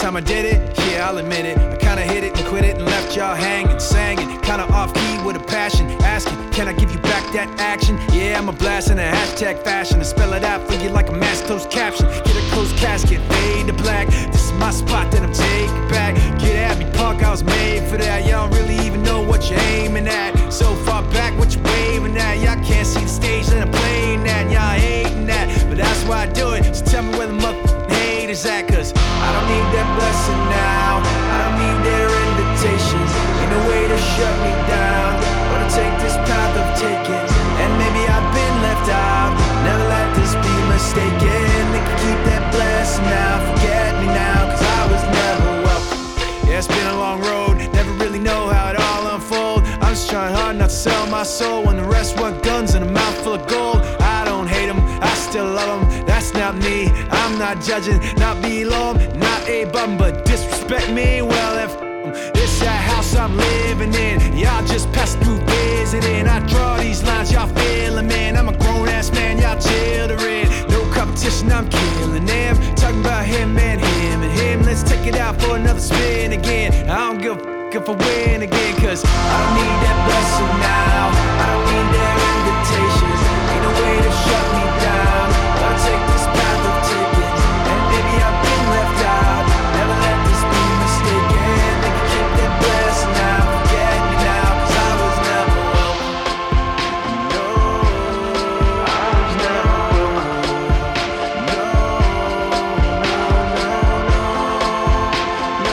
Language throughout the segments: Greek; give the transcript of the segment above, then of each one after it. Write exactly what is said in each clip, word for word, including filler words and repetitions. First time I did it, yeah, I'll admit it. I kinda hit it and quit it and left y'all hanging, singing, kinda off key with a passion, asking, can I give you back that action? Yeah, I'm a blast in a hashtag fashion, to spell it out for you like a mass closed caption. Get a closed casket, fade to black. This is my spot that I'm taking back. Get at me, punk, I was made for that. Y'all don't really even know what you're aiming at. So far back, what you waving at? Y'all can't see the stage that I'm playing at. Y'all hating that, but that's why I do it. So tell me where the motherfucking hate is at, cause I don't need their blessing now. I don't need their invitations. Ain't no way to shut me down. Wanna take this path I've taken, and maybe I've been left out. Never let this be mistaken. They can keep that blessing now. Forget me now, cause I was never welcome. Yeah, it's been a long road. Never really know how it all unfolds. I'm just trying hard not to sell my soul when the rest want guns and a mouthful of gold. I don't hate them, I still love them. That's not me, I'm not judging, not belong, not a bum, but disrespect me, well, if it's that house I'm living in, y'all just pass through visiting, I draw these lines, y'all feeling, man, I'm a grown-ass man, y'all children, no competition, I'm killing them, talking about him and him and him, let's take it out for another spin again, I don't give a f*** if I win again, cause I don't need that blessing now, I don't need their invitations, ain't no way to shut me down, I'll take this path of tickets, and maybe I've been left out. Never let this be mistaken. They can keep their blessing now. Forget me now, cause I was never welcome. No, I was never welcome. No, no, no, no, no, no, no, no.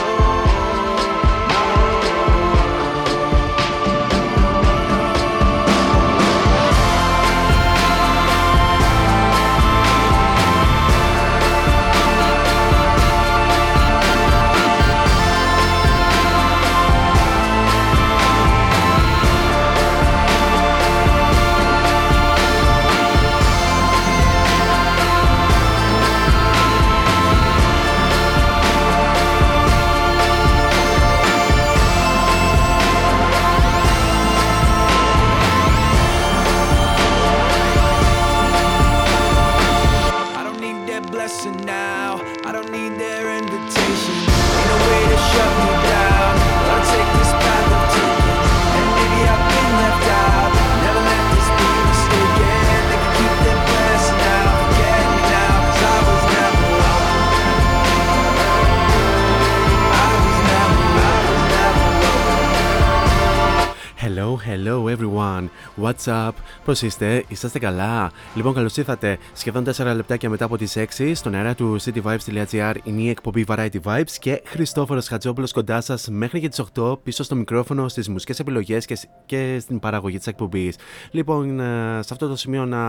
Hello everyone, what's up, πώς είστε, είσαστε καλά? Λοιπόν, καλώς ήρθατε σχεδόν τέσσερα λεπτάκια μετά από τις έξι στον αέρα του cityvibes.gr. Είναι η εκπομπή Variety Vibes και Χριστόφορος Κατσόπουλος κοντά σας μέχρι και τις οκτώ πίσω στο μικρόφωνο, στις μουσικές επιλογές και, και στην παραγωγή της εκπομπής. Λοιπόν, σε αυτό το σημείο να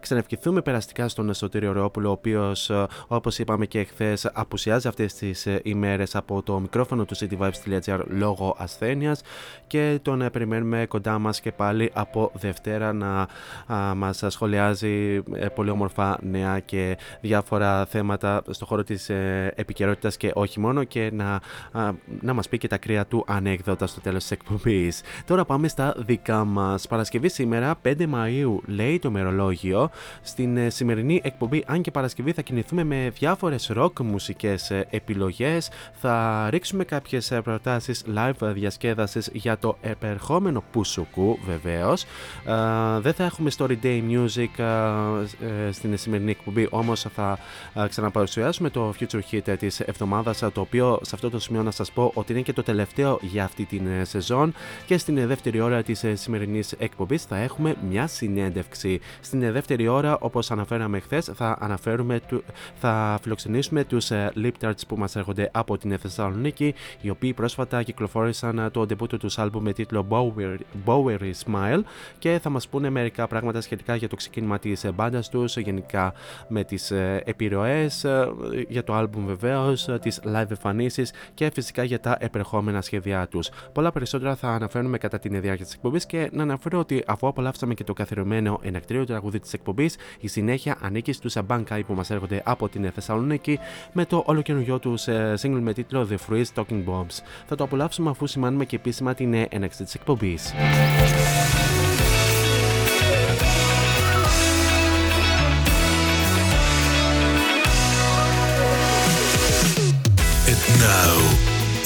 ξαναευχηθούμε περαστικά στον Σωτήριο Ρεόπουλο, ο οποίος, όπως είπαμε και χθες, απουσιάζει αυτές τις ημέρες από το μικρόφωνο του cityvibes.gr λόγω ασθένειας και τον περιμένουμε κοντά μας και πάλι από Δευτέρα να α, μας σχολιάζει ε, πολύ όμορφα νέα και διάφορα θέματα στον χώρο της ε, επικαιρότητας και όχι μόνο, και να, α, να μας πει και τα κρύα του ανέκδοτα στο τέλος της εκπομπής. Τώρα πάμε στα δικά μας. Παρασκευή σήμερα, πέντε Μαΐου, λέει το ημερολόγιο. Στην ε, σημερινή εκπομπή, αν και Παρασκευή, θα κινηθούμε με διάφορες rock μουσικές ε, επιλογές. Θα ρίξουμε κάποιες ε, προτάσεις live ε, διασκέδασης για το επερχόμενο Πουσουκού, βεβαίως. Uh, δεν θα έχουμε story day music uh, uh, στην σημερινή εκπομπή, όμως θα uh, ξαναπαρουσιάσουμε το future hit της εβδομάδας, το οποίο σε αυτό το σημείο να σας πω ότι είναι και το τελευταίο για αυτή την uh, σεζόν, και στην uh, δεύτερη ώρα της uh, σημερινής εκπομπής θα έχουμε μια συνέντευξη. Στην uh, δεύτερη ώρα, όπως αναφέραμε χθες, θα, αναφέρουμε, θα φιλοξενήσουμε τους uh, Liptards που μας έρχονται από την uh, Θεσσαλονίκη, οι οποίοι πρόσφατα κυκλοφόρησαν uh, το ντεμπούτο τους άλμπου με τίτλο Bowery, Bowery Smile, και θα μας πούνε μερικά πράγματα σχετικά για το ξεκίνημα της μπάντας τους, γενικά με τις επιρροές, για το άλμπουμ βεβαίως, τις live εμφανίσεις και φυσικά για τα επερχόμενα σχέδιά τους. Πολλά περισσότερα θα αναφέρουμε κατά την διάρκεια της εκπομπής, και να αναφέρω ότι αφού απολαύσαμε και το καθιερωμένο ενακτήριο τραγουδί της εκπομπής, η συνέχεια ανήκει στους Σαμπάν Κάι που μας έρχονται από την Θεσσαλονίκη με το ολοκαινούριο τους single με τίτλο The Freeze Talking Bombs. Θα το απολαύσουμε αφού σημάνουμε και επίσημα την έναρξη της εκπομπής. It's Now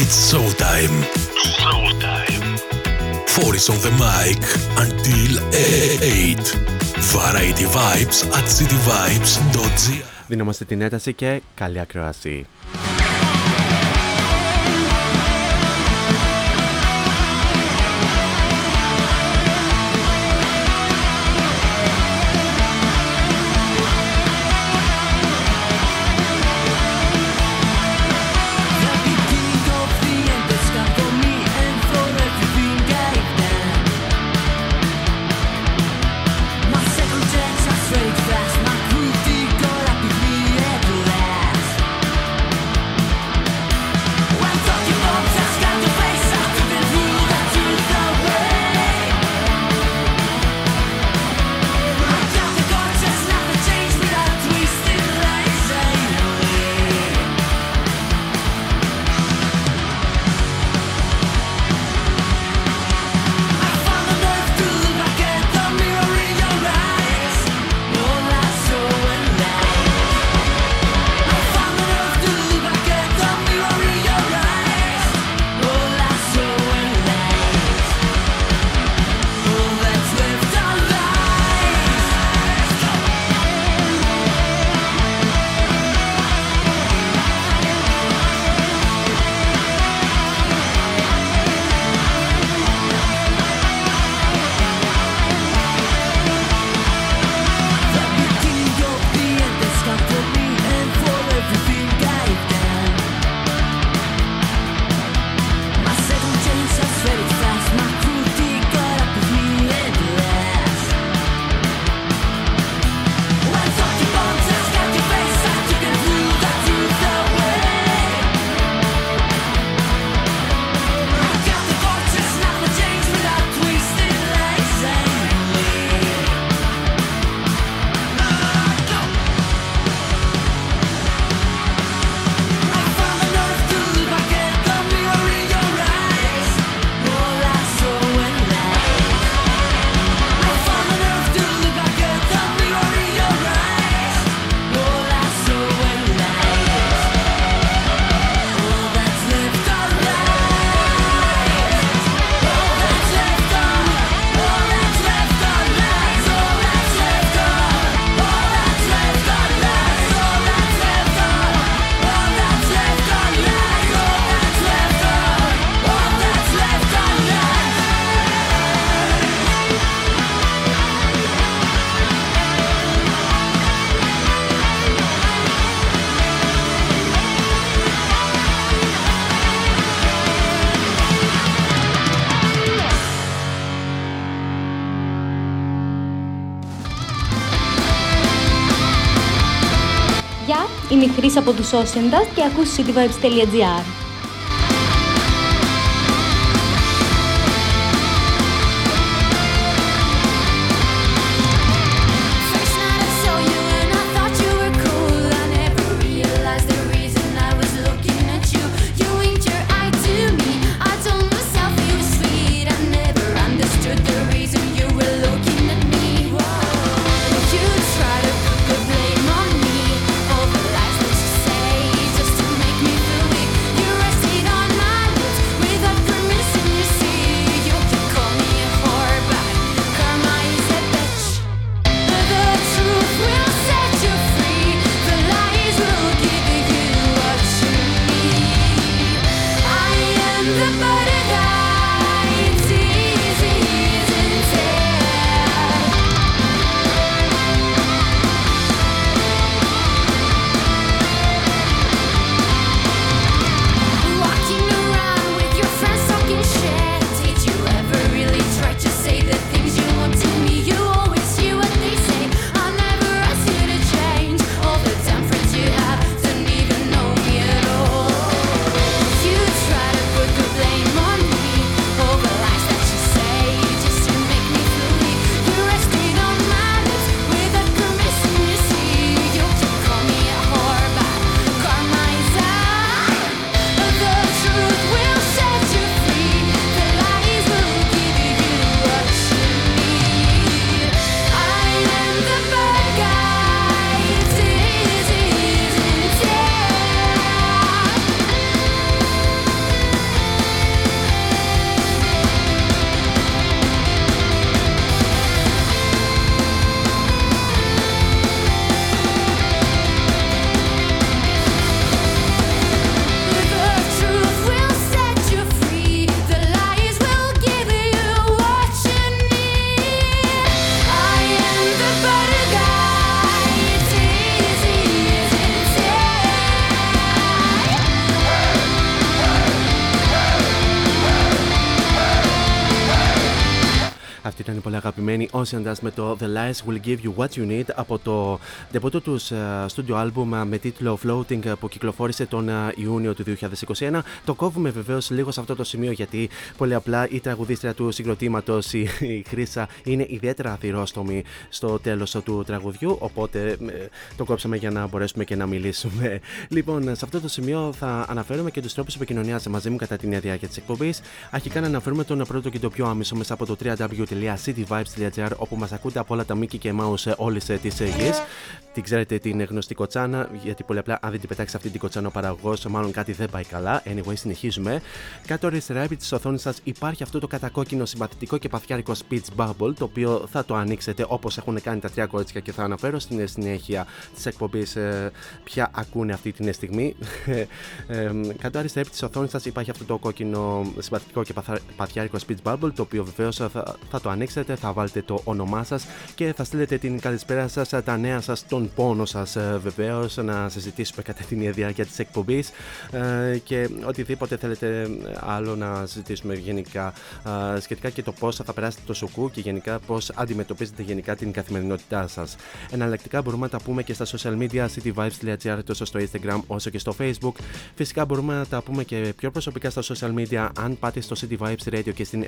it's show time. Show time. Four is on the mic until eight. Variety Vibes at cityvibes.gr. Δίνομαστε την ένταση και καλή ακρόαση. Είμαι η Χρύσσα από τους Ocean και ακούς cityvibes.gr. You're Αυτή ήταν η πολύ αγαπημένη Ocean Dust με το The Lies Will Give You What You Need από το ντεμπούτο τους στούντιο άλμπουμ με τίτλο Floating που κυκλοφόρησε τον Ιούνιο του δύο χιλιάδες είκοσι ένα. Το κόβουμε βεβαίως λίγο σε αυτό το σημείο γιατί πολύ απλά η τραγουδίστρια του συγκροτήματος η Χρύσσα είναι ιδιαίτερα αθυρόστομη στο τέλος του τραγουδιού, οπότε το κόψαμε για να μπορέσουμε και να μιλήσουμε. Λοιπόν, σε αυτό το σημείο θα αναφέρουμε και τους τρόπους επικοινωνίας μαζί μου κατά την διάρκεια της εκπομπής. Αρχικά να αναφέρουμε τον πρώτο και το πιο άμεσο μέσα από το double-u double-u double-u τελεία cityvibes τελεία gr όπου μας ακούτε από όλα τα Mickey και Mouse όλες τις γης. Την ξέρετε την γνωστή κοτσάνα, γιατί πολύ απλά αν δεν την πετάξει αυτή την κοτσάνα ο παραγωγός, μάλλον κάτι δεν πάει καλά. Anyway, συνεχίζουμε. Κάτω αριστερά επί της οθόνης σας υπάρχει αυτό το κατακόκκινο συμπαθητικό και παθιάρικο speech bubble, το οποίο θα το ανοίξετε όπως έχουν κάνει τα τρία κορίτσια και θα αναφέρω στην συνέχεια της εκπομπής ποια ακούνε αυτή την στιγμή. Κάτω αριστερά επί της οθόνης σας υπάρχει αυτό το κόκκινο συμπαθητικό και παθιάρικο speech bubble, το οποίο βεβαίως θα, θα το ανοίξετε, θα βάλετε το όνομά σας και θα στείλετε την καλησπέρα σας, τα νέα σας, τον πόνο σας βεβαίως, να συζητήσουμε κατά την διάρκεια της εκπομπής και οτιδήποτε θέλετε άλλο να συζητήσουμε γενικά σχετικά και το πώς θα περάσετε το σουκού και γενικά πώς αντιμετωπίζετε γενικά την καθημερινότητά σας. Εναλλακτικά μπορούμε να τα πούμε και στα social media cityvibes.gr τόσο στο Instagram όσο και στο Facebook. Φυσικά μπορούμε να τα πούμε και πιο προσωπικά στα social media αν πάτε στο CityVibes Radio και στην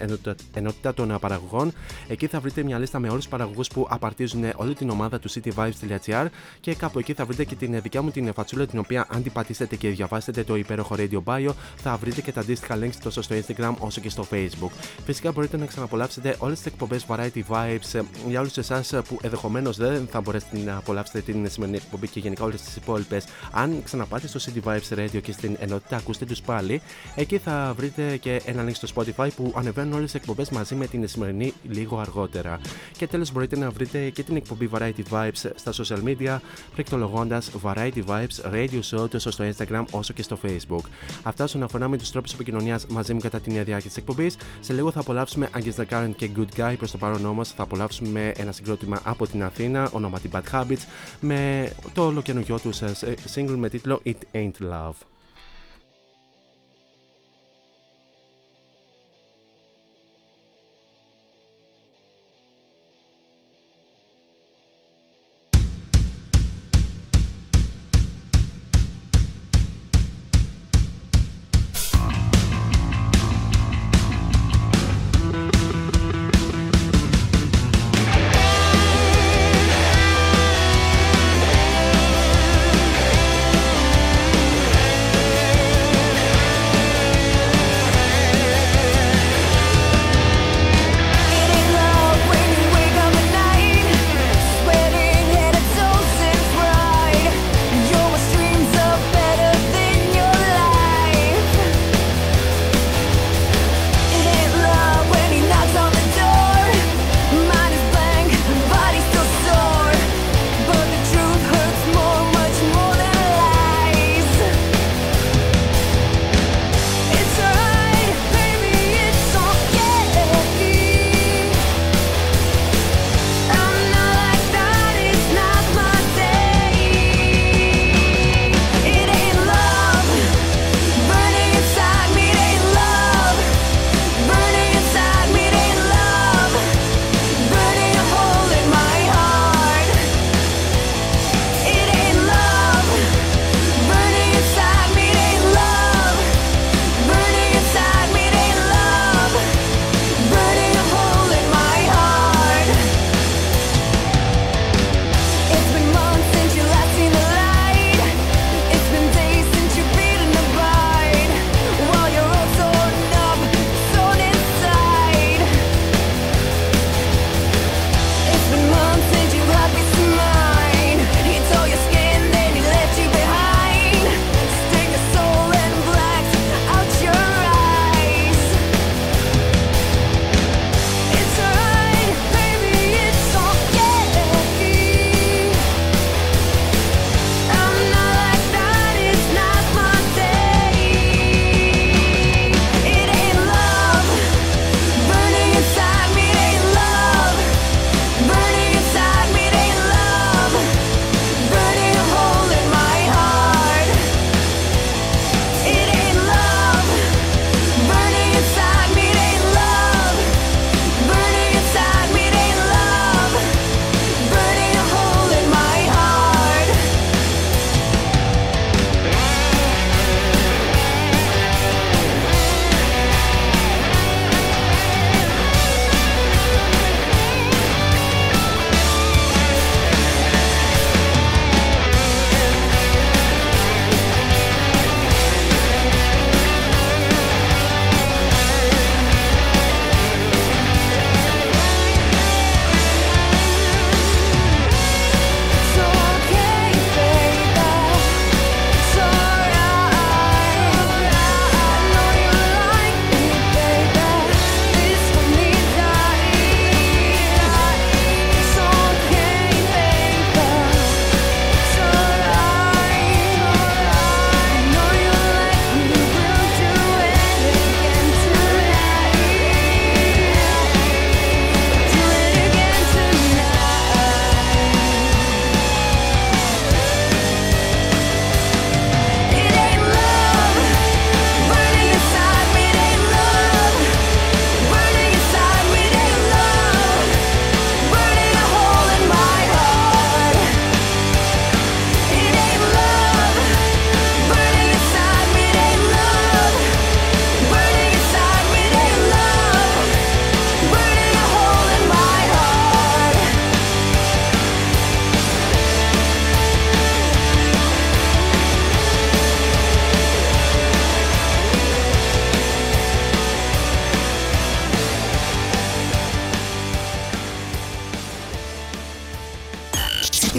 ενότητα των παραγωγών. Εκεί θα βρείτε μια λίστα με όλους τους παραγωγούς που απαρτίζουν όλη την ομάδα του cityvibes.gr και κάπου εκεί θα βρείτε και την δικιά μου την φατσούλα, την οποία αν την πατήσετε και διαβάσετε το υπέροχο Radio Bio θα βρείτε και τα αντίστοιχα links τόσο στο Instagram όσο και στο Facebook. Φυσικά μπορείτε να ξαναπολαύσετε όλες τις εκπομπές Variety Vibes για όλους εσάς που ενδεχομένως δεν θα μπορέσετε να απολαύσετε την σημερινή εκπομπή και γενικά όλες τις υπόλοιπες. Αν ξαναπάτε στο City Vibes Radio και στην ενότητα, ακούστε τους πάλι. Εκεί θα βρείτε και ένα link στο Spotify που ανεβαίνουν όλες τις εκπομπές μαζί με την σημερινή λίγο αργότερα. Και τέλος μπορείτε να βρείτε και την εκπομπή Variety Vibes στα social media πληκτρολογώντας Variety Vibes Radio Show τόσο στο Instagram όσο και στο Facebook. Αυτά όσον αφορά με τους τρόπους επικοινωνίας μαζί μου κατά την διάρκεια της εκπομπής. Σε λίγο θα απολαύσουμε Against the Current και Good Guy. Προς το παρόν όμως θα απολαύσουμε ένα συγκρότημα από την Αθήνα ονόματι Bad Habits με το όλο καινούργιο τους single με τίτλο It Ain't Love.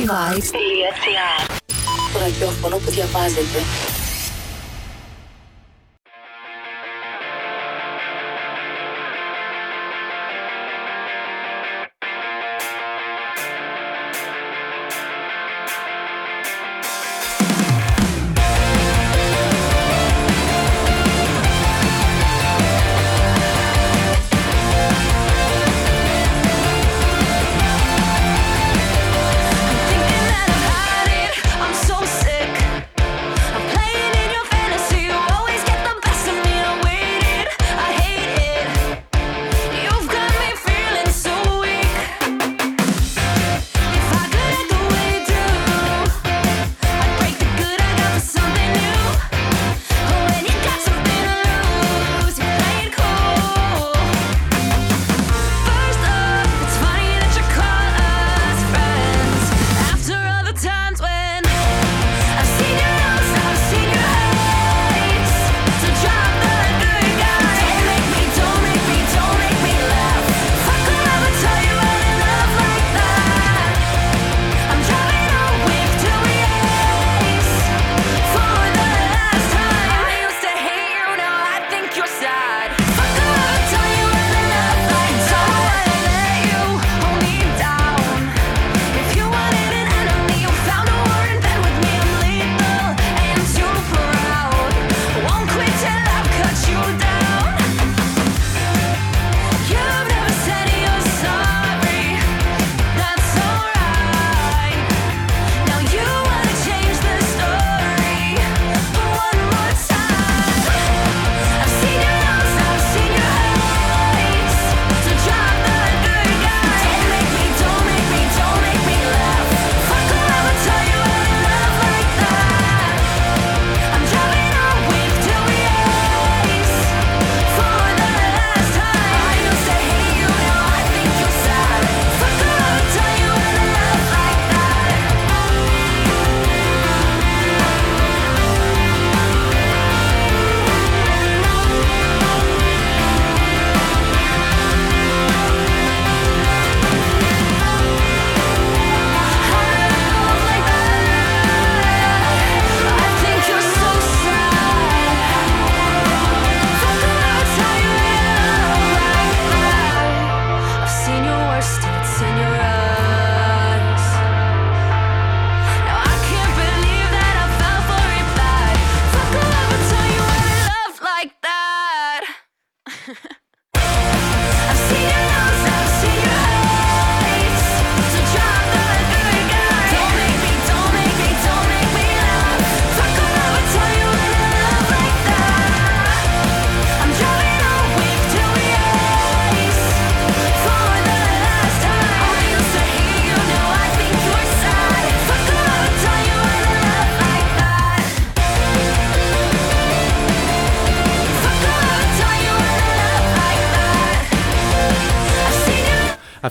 cityvibes.gr. Το ραδιόφωνο που διαβάζετε.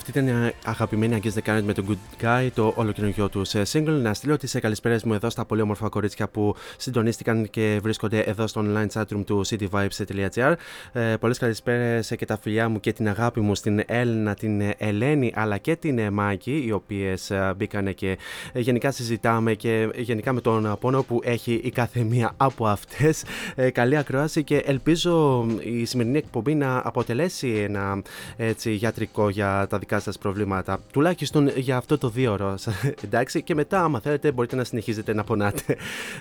Ήταν αγαπημένη Αγγής Δεκάνης με τον Good Guy, το ολοκαινούργιο του single. Να στείλω τις καλησπέρες μου εδώ στα πολύ όμορφα κορίτσια που συντονίστηκαν και βρίσκονται εδώ στο online chatroom του cityvibes.gr. Ε, πολλές καλησπέρες και τα φιλιά μου και την αγάπη μου στην Έλληνα, την Ελένη αλλά και την Μάκη, οι οποίες μπήκανε και γενικά συζητάμε και γενικά με τον πόνο που έχει η κάθε μία από αυτές. Ε, καλή ακρόαση και ελπίζω η σημερινή εκπομπή να αποτελέσει ένα έτσι, γιατρικό για τα δικά σας προβλήματα, τουλάχιστον για αυτό το δύο ώρο. Εντάξει, και μετά, άμα θέλετε, μπορείτε να συνεχίζετε να πονάτε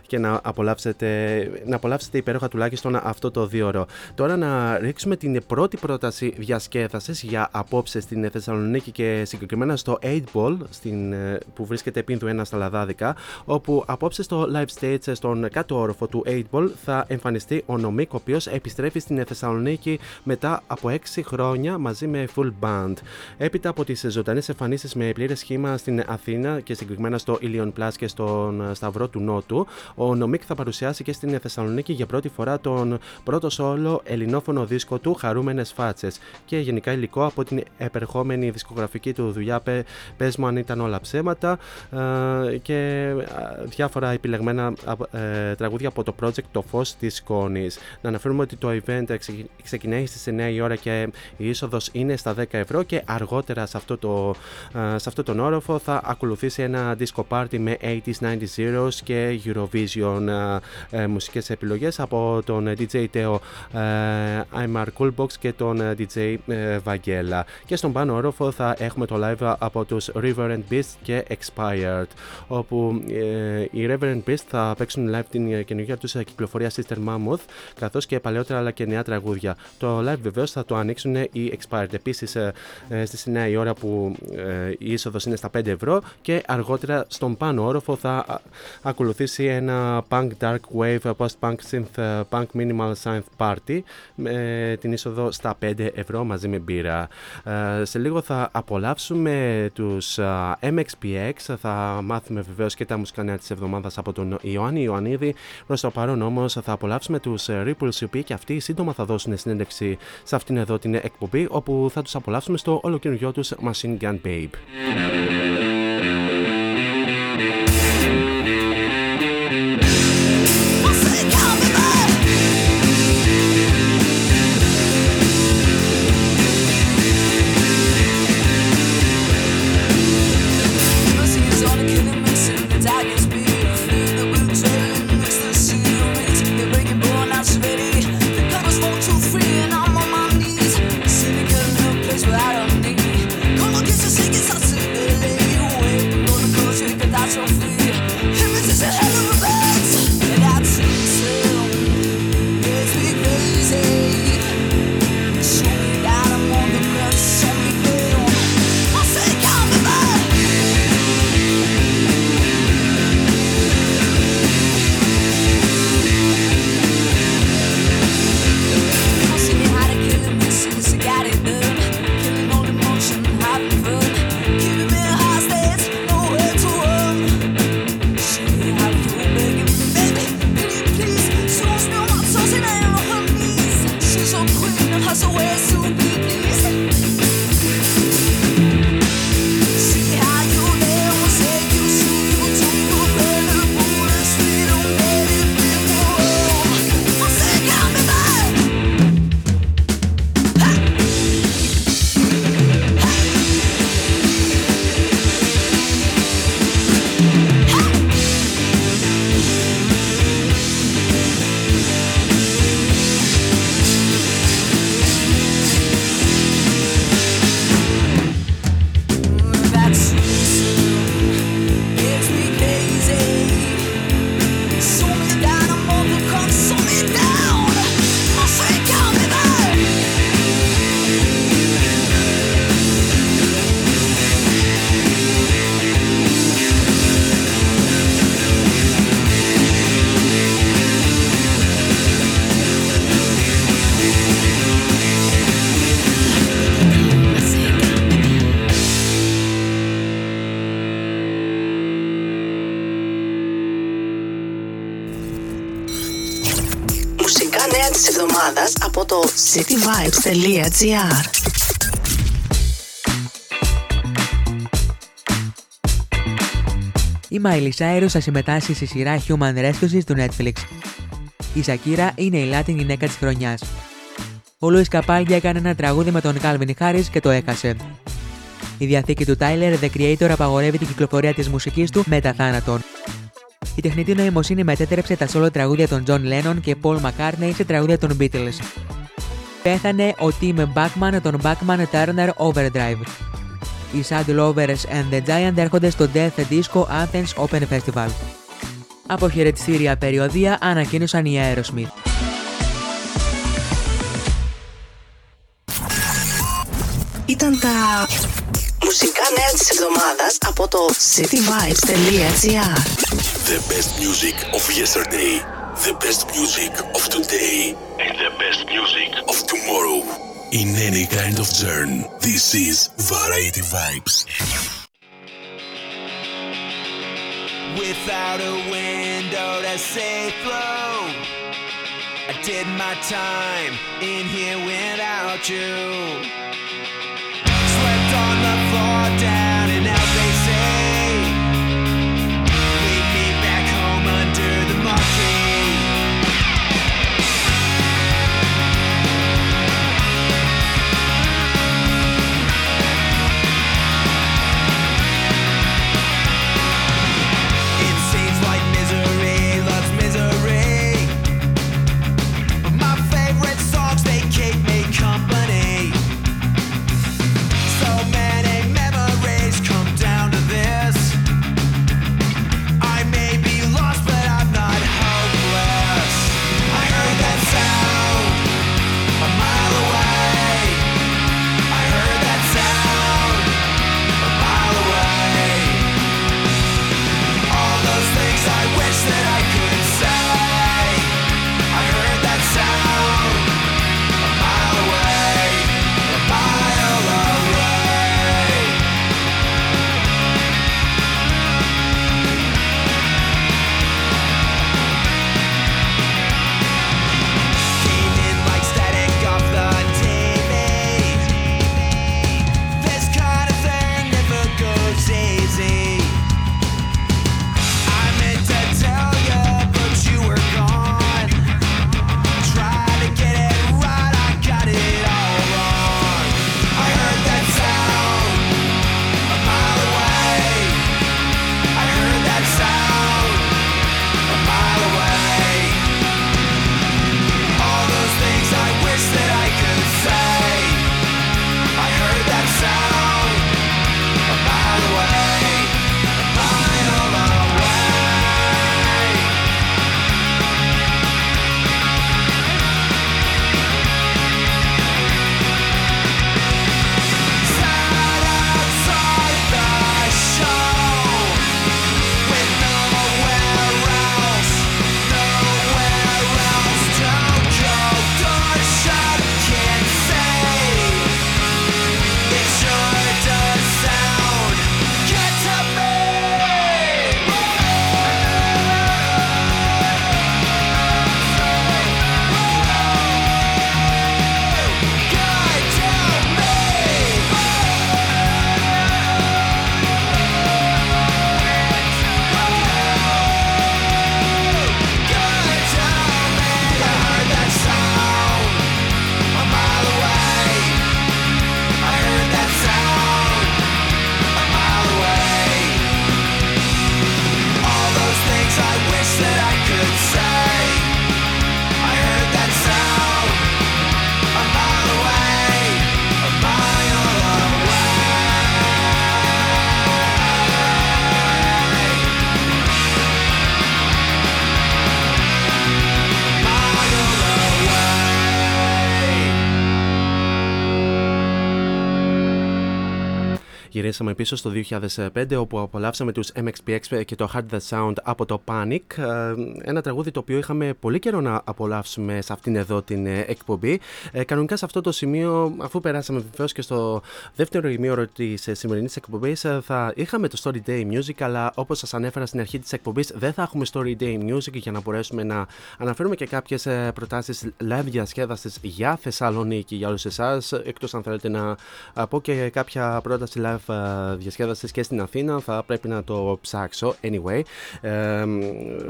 και να απολαύσετε, να απολαύσετε υπέροχα τουλάχιστον αυτό το δύο ώρο. Τώρα, να ρίξουμε την πρώτη πρόταση διασκέδασης για απόψε στην Θεσσαλονίκη και συγκεκριμένα στο οκτώ Ball, στην, που βρίσκεται πίνδου ένα στα Λαδάδικα, όπου απόψε στο live stage στον κάτω όροφο του οκτώ Ball θα εμφανιστεί ο Νομίκ, ο οποίος επιστρέφει στην Θεσσαλονίκη μετά από έξι χρόνια μαζί με full band. Έπειτα από τις ζωντανές εμφανίσεις με πλήρες σχήμα στην Αθήνα και συγκεκριμένα στο Ήλιον Πλάς και στον Σταυρό του Νότου, ο Νομίκ θα παρουσιάσει και στην Θεσσαλονίκη για πρώτη φορά τον πρώτο σόλο ελληνόφωνο δίσκο του Χαρούμενες Φάτσες και γενικά υλικό από την επερχόμενη δισκογραφική του δουλειά Πες μου αν ήταν όλα ψέματα και διάφορα επιλεγμένα τραγούδια από το project Το Φως της Σκόνης. Να αναφέρουμε ότι το event ξεκινάει στις εννιά η ώρα και η είσοδος είναι στα δέκα ευρώ και αργότερα αργότερα σε αυτό, το, σε αυτό τον όροφο θα ακολουθήσει ένα disco party με ογδόντα, ενενήντα και Eurovision ε, μουσικές επιλογές από τον ντι τζέι Teo Aymar Coolbox και τον ντι τζέι ε, Βαγγέλα. Και στον πάνω όροφο θα έχουμε το live από τους Reverend Beast και Expired, όπου ε, οι Reverend Beast θα παίξουν live την καινούργια τους κυκλοφορία Sister Mammoth, καθώς και παλαιότερα αλλά και νέα τραγούδια. Το live βεβαίως θα το ανοίξουν οι Expired. Επίσης ε, ε, στις εννιά η ώρα που ε, η είσοδος είναι στα πέντε ευρώ, και αργότερα στον πάνω όροφο θα ακολουθήσει ένα punk dark wave post-punk synth punk minimal synth party με την είσοδο στα πέντε ευρώ μαζί με μπύρα. Ε, σε λίγο θα απολαύσουμε τους uh, εμ εξ πι εξ, θα μάθουμε βεβαίως και τα μουσικά νέα της εβδομάδας από τον Ιωάννη Ιωαννίδη. Προς το παρόν όμως θα απολαύσουμε τους Ripples, οι οποίοι και αυτοί σύντομα θα δώσουν συνέντευξη σε αυτήν εδώ την εκπομπή, όπου θα τους απολαύσουμε στο ολοκαινούργιο τους Machine Gun Babe. cityvibes.gr. Η Miley Cyrus θα συμμετάσχει στη σειρά Human Resources του Netflix. Η Shakira είναι η Latin γυναίκα της χρονιάς. Ο Λουίς Καπάλια έκανε ένα τραγούδι με τον Calvin Harris και το έχασε. Η διαθήκη του Tyler, The Creator, απαγορεύει την κυκλοφορία της μουσικής του μετά θάνατον. Η τεχνητή νοημοσύνη μετέτρεψε τα solo τραγούδια των John Lennon και Paul McCartney σε τραγούδια των Beatles. Πέθανε ο Tim Buckman, τον Buckman Turner Overdrive. Οι Sad Lovers and the Giant έρχονται στο Death Disco Athens Open Festival. Από χαιρετιστήρια περιοδεία ανακοίνωσαν οι Aerosmith. Ήταν τα μουσικά νέα της εβδομάδας από το cityvibes.gr. The best music of yesterday, the best music of today, and the best music of tomorrow. In any kind of genre, this is Variety Vibes. Without a window to say flow, I did my time in here without you. Slept on the floor down in L B C. Leave me back home under the market. γυρίσαμε πίσω στο δύο χιλιάδες πέντε, όπου απολαύσαμε τους εμ εξ πι εξ και το Hard The Sound από το Panic, ένα τραγούδι το οποίο είχαμε πολύ καιρό να απολαύσουμε σε αυτήν εδώ την εκπομπή. Κανονικά σε αυτό το σημείο, αφού περάσαμε βεβαίως και στο δεύτερο ημίωρο της σημερινής εκπομπής, θα είχαμε το Story Day Music, αλλά όπως σας ανέφερα στην αρχή της εκπομπής, δεν θα έχουμε Story Day Music για να μπορέσουμε να αναφέρουμε και κάποιες προτάσεις live διασκέδασης για Θεσσαλονίκη για όλους εσάς, εκτός αν θέλετε να πω και κάποια πρόταση live διασκέδασης και στην Αθήνα, θα πρέπει να το ψάξω. Anyway, ε,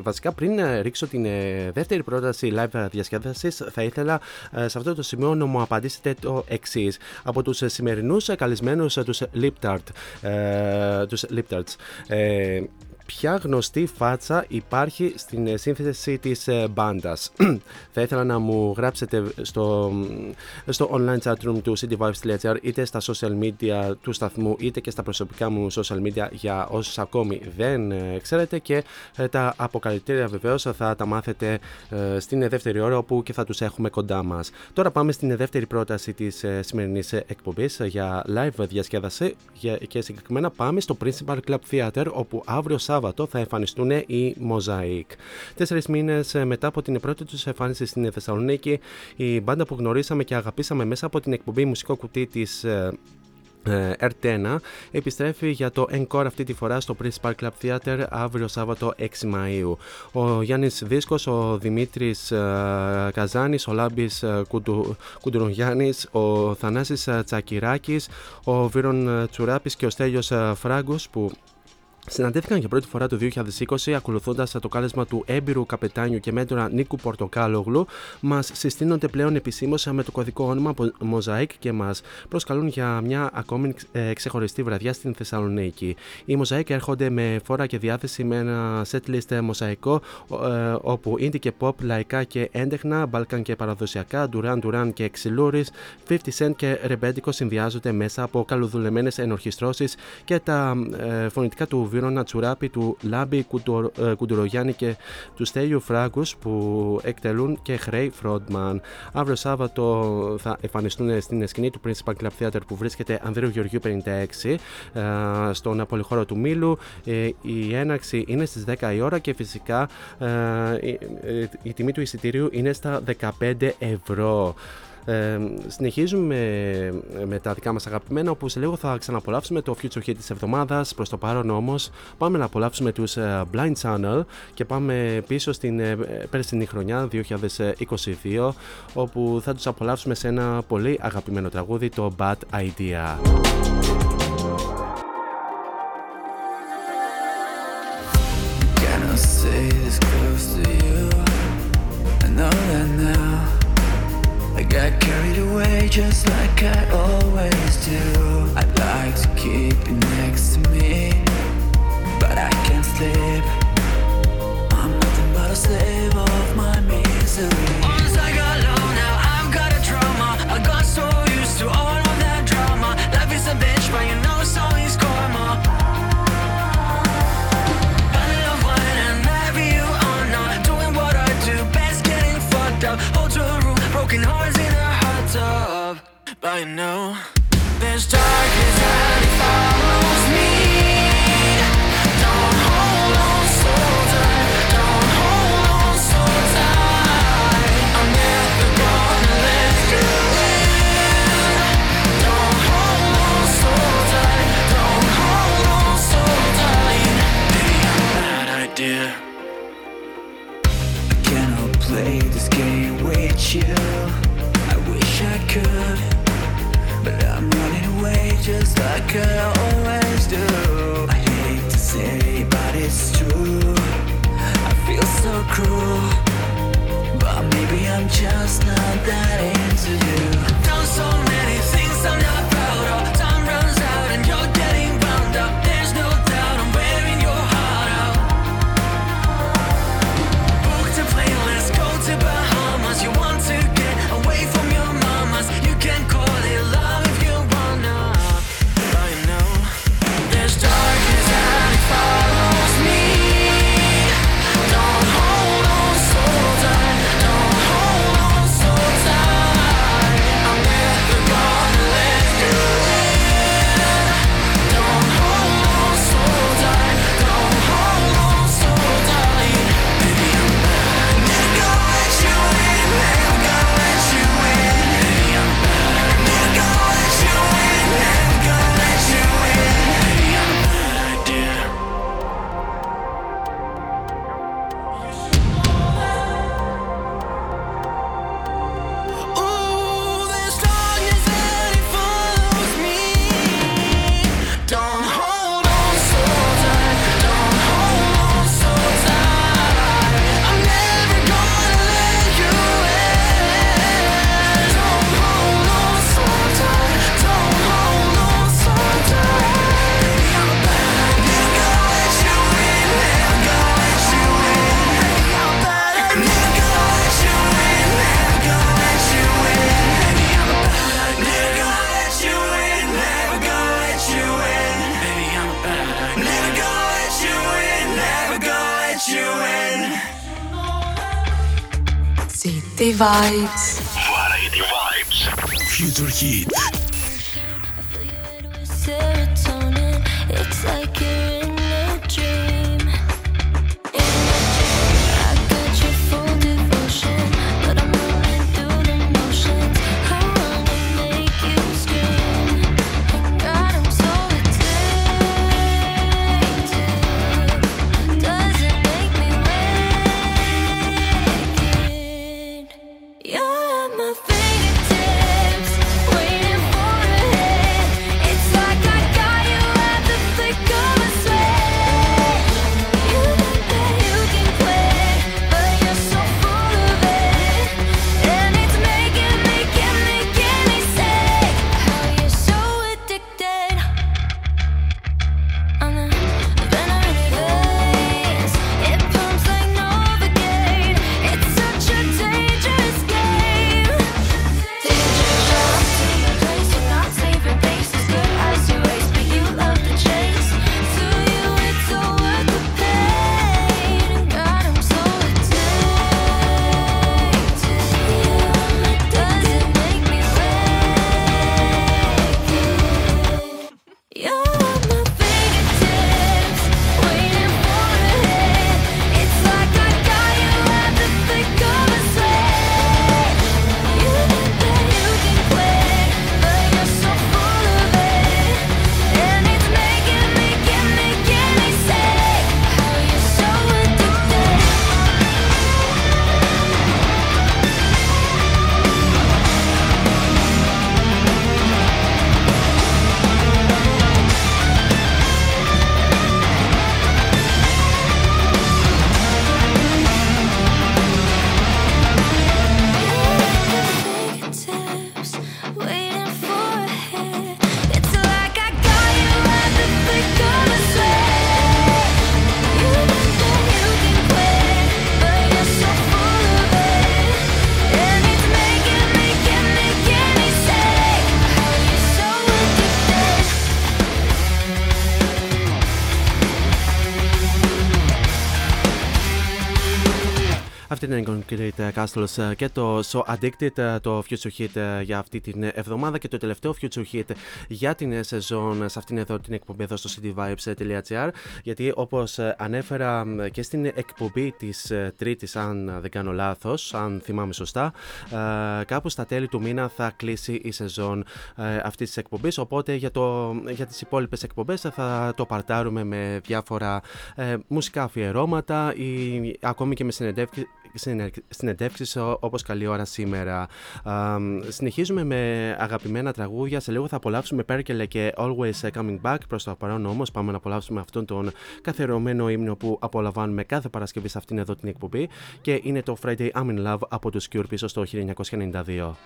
βασικά πριν ρίξω την δεύτερη πρόταση live διασκέδασης, θα ήθελα σε αυτό το σημείο να μου απαντήσετε το εξής. Από τους σημερινούς καλεσμένους, τους Liptards, ε, τους Liptards, ε, ποια γνωστή φάτσα υπάρχει στην σύνθεση της μπάντας? Θα ήθελα να μου γράψετε στο, στο online chatroom του cityvibes.gr, είτε στα social media του σταθμού, είτε και στα προσωπικά μου social media, για όσους ακόμη δεν ξέρετε, και τα αποκαλυπτήρια βεβαίως θα τα μάθετε στην δεύτερη ώρα, όπου και θα τους έχουμε κοντά μας. Τώρα πάμε στην δεύτερη πρόταση της σημερινής εκπομπής για live διασκέδαση, και συγκεκριμένα πάμε στο Principal Club Theater, όπου αύριο Σάββατο θα εμφανιστούν οι Μοζαϊκ. Τέσσερις μήνες μετά από την πρώτη τους εμφάνιση στην Θεσσαλονίκη, η μπάντα που γνωρίσαμε και αγαπήσαμε μέσα από την εκπομπή Μουσικό Κουτί της Ερτένα επιστρέφει για το encore, αυτή τη φορά στο Prince Park Club Theater αύριο Σάββατο έξι Μαΐου. Ο Γιάννης Δίσκος, ο Δημήτρης uh, Καζάνης, ο Λάμπης uh, Κουντου, Κουντουρογιάννης, ο Θανάσης uh, Τσακυράκης, ο Βίρον uh, Τσουράπης και ο Στέλιος uh, Φράγκος, που συναντήθηκαν για πρώτη φορά το δύο χιλιάδες είκοσι, ακολουθώντας το κάλεσμα του έμπειρου καπετάνιου και μέντορα Νίκου Πορτοκάλογλου. Μας συστήνονται πλέον επισήμως με το κωδικό όνομα Μοζαϊκ και μας προσκαλούν για μια ακόμη ξεχωριστή βραδιά στην Θεσσαλονίκη. Οι Μοζαϊκ έρχονται με φόρα και διάθεση, με ένα setlist μοζαϊκό, όπου indie και pop, λαϊκά και έντεχνα, μπαλκαν και παραδοσιακά, ντουράν ντουράν και ξυλούρις, πενήντα Cent και ρεμπέντικο συνδυάζονται μέσα από καλοδουλεμένες ενορχιστρώσεις και τα ε, φωνητικά του Βίρονα Τσουράπη, του Λάμπη Κουντουρο, ε, Κουντουρογιάννη και του Στέλιου Φράγκους, που εκτελούν και Χρέι Φρόντμαν. Αύριο Σάββατο θα εμφανιστούν στην σκηνή του Principal Club Theater, που βρίσκεται Ανδρέου Γεωργίου πενήντα έξι, ε, στον απολυχώρο του Μήλου. Ε, η έναρξη είναι στις δέκα η ώρα και φυσικά ε, η, η, η τιμή του εισιτηρίου είναι στα δεκαπέντε ευρώ. Ε, συνεχίζουμε με τα δικά μας αγαπημένα, όπου σε λίγο θα ξαναπολαύσουμε το Future Hit της εβδομάδας. Προς το παρόν όμως πάμε να απολαύσουμε τους Blind Channel και πάμε πίσω στην περσινή χρονιά δύο χιλιάδες είκοσι δύο, όπου θα τους απολαύσουμε σε ένα πολύ αγαπημένο τραγούδι, το Bad Idea. Got carried away just like I always do. I'd like to keep you next to me, but I can't sleep. I'm nothing but a slave of my misery. Once I got low, now I've got a trauma. I got so used to all of that drama. Life is a bitch, but you know so is karma. Bottle of wine and have you on now, doing what I do best, getting fucked up. Hold to a room, broken hearts. Up, but I know there's darkness that follows me. Don't hold on so tight, don't hold on so tight. I'm never gonna let you in. Don't hold on so tight, don't hold on so tight. Maybe I'm a bad idea. I cannot play this game with you. I could, but I'm running away just like I always do. I hate to say, but it's true. I feel so cruel, but maybe I'm just not that into you. I've done so many things I'm not proud of. Time runs out and you're getting wound up. There's no doubt I'm wearing your heart out. Book to play, let's go to Bahamas. You want to get away from your. You can call it love if you wanna, but I know Variety Vibes. Variety Vibes. Future Hit. Castles και το So Addicted, το Future Hit για αυτή την εβδομάδα και το τελευταίο Future Hit για την σεζόν σε αυτήν εδώ την εκπομπή εδώ στο cityvibes.gr, γιατί όπως ανέφερα και στην εκπομπή της Τρίτης, αν δεν κάνω λάθος, αν θυμάμαι σωστά, κάπου στα τέλη του μήνα θα κλείσει η σεζόν αυτής της εκπομπής, οπότε για, το, για τις υπόλοιπες εκπομπές θα το παρτάρουμε με διάφορα μουσικά αφιερώματα ή ακόμη και με συνεντεύξεις συνεντεύξεις όπως καλή ώρα σήμερα. Α, συνεχίζουμε με αγαπημένα τραγούδια. Σε λίγο θα απολαύσουμε Πέρκελε και Always Coming Back. Προς το παρόν όμως πάμε να απολαύσουμε αυτόν τον καθιερωμένο ύμνο που απολαμβάνουμε κάθε Παρασκευή σε αυτήν εδώ την εκπομπή, και είναι το Friday I'm in Love από τους Cure πίσω στο χίλια εννιακόσια ενενήντα δύο.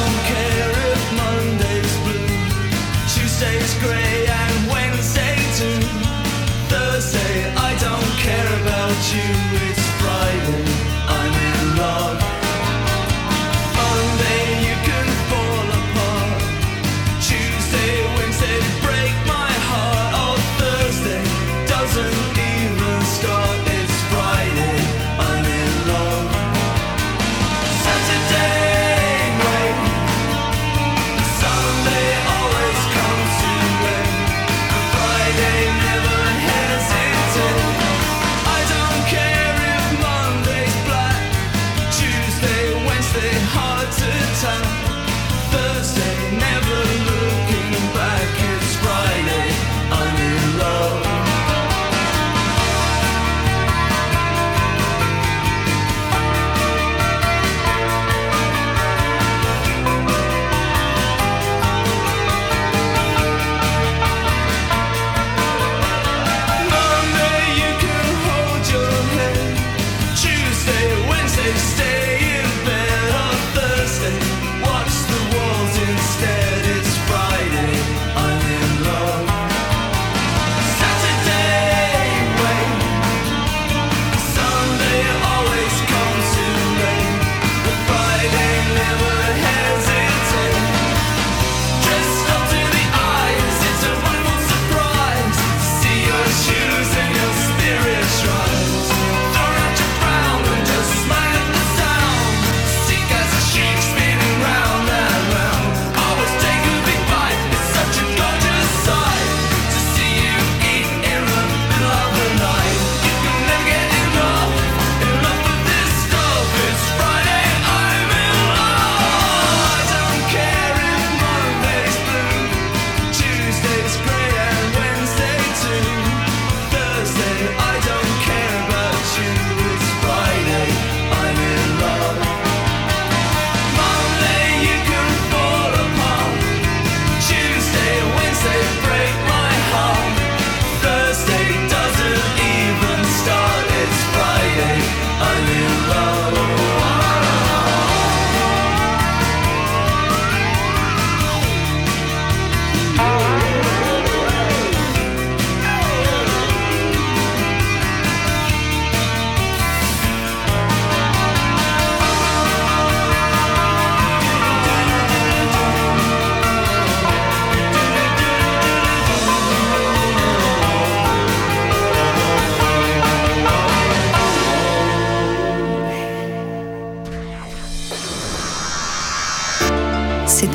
Don't care if Monday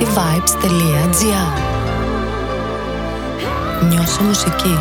city vibes dot g r. Νιώσε μουσική.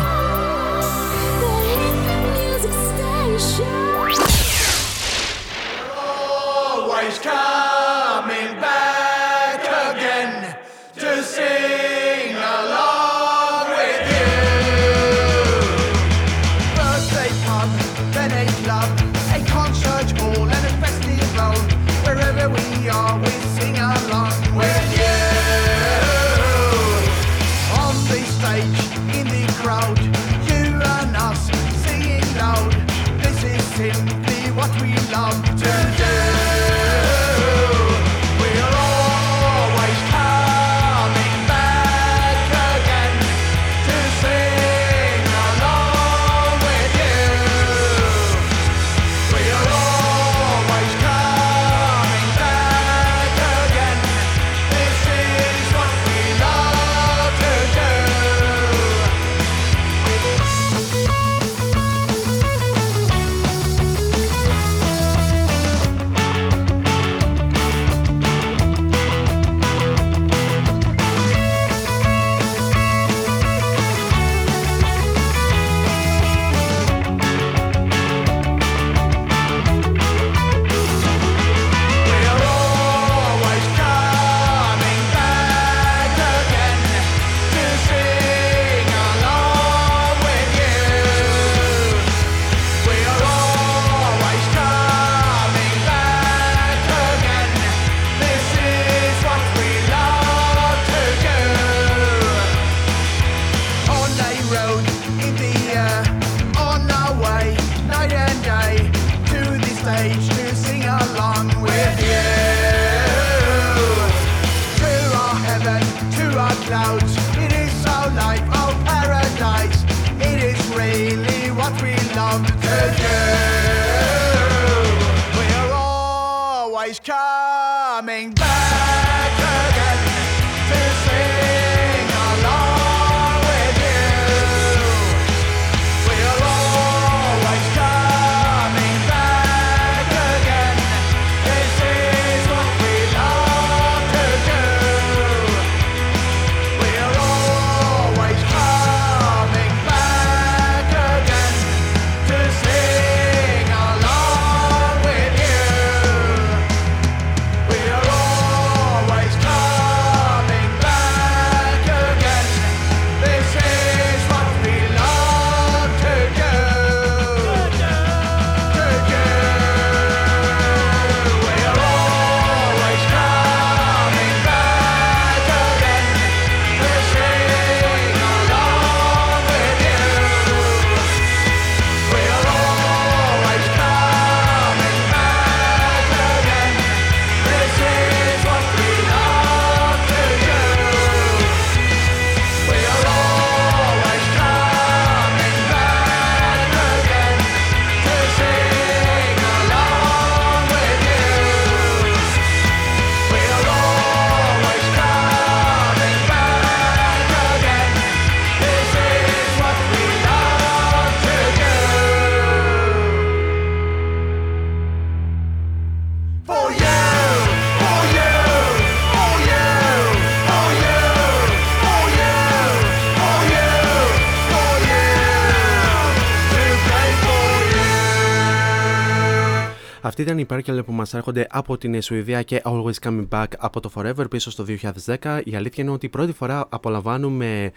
Ήταν οι Perkel που μας έρχονται από την Σουηδία και Always Coming Back από το Forever πίσω στο δύο χιλιάδες δέκα. Η αλήθεια είναι ότι η πρώτη φορά απολαμβάνουμε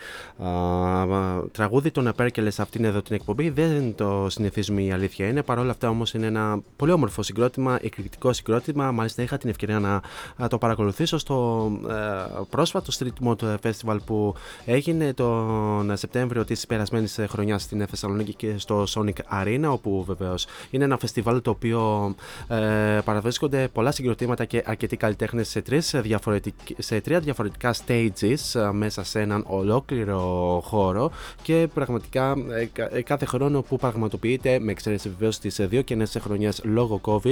α, τραγούδι των Perkel σε αυτήν εδώ την εκπομπή. Δεν το συνηθίζουμε, η αλήθεια είναι. Παρ' όλα αυτά όμως είναι ένα πολύ όμορφο συγκρότημα, εκρηκτικό συγκρότημα. Μάλιστα είχα την ευκαιρία να το παρακολουθήσω στο ε, πρόσφατο Street Mode Festival που έγινε τον Σεπτέμβριο της περασμένης χρονιάς στην Θεσσαλονίκη και στο Sonic Arena, όπου βεβαίως είναι ένα φεστιβάλ το οποίο Ε, παραδόσκονται πολλά συγκροτήματα και αρκετοί καλλιτέχνες σε, τρεις διαφορετικ... σε τρία διαφορετικά stages ε, μέσα σε έναν ολόκληρο χώρο, και πραγματικά ε, κα, ε, κάθε χρόνο που πραγματοποιείται, με εξαίρεση βεβαίως τις δύο καινές χρονιές λόγω COVID,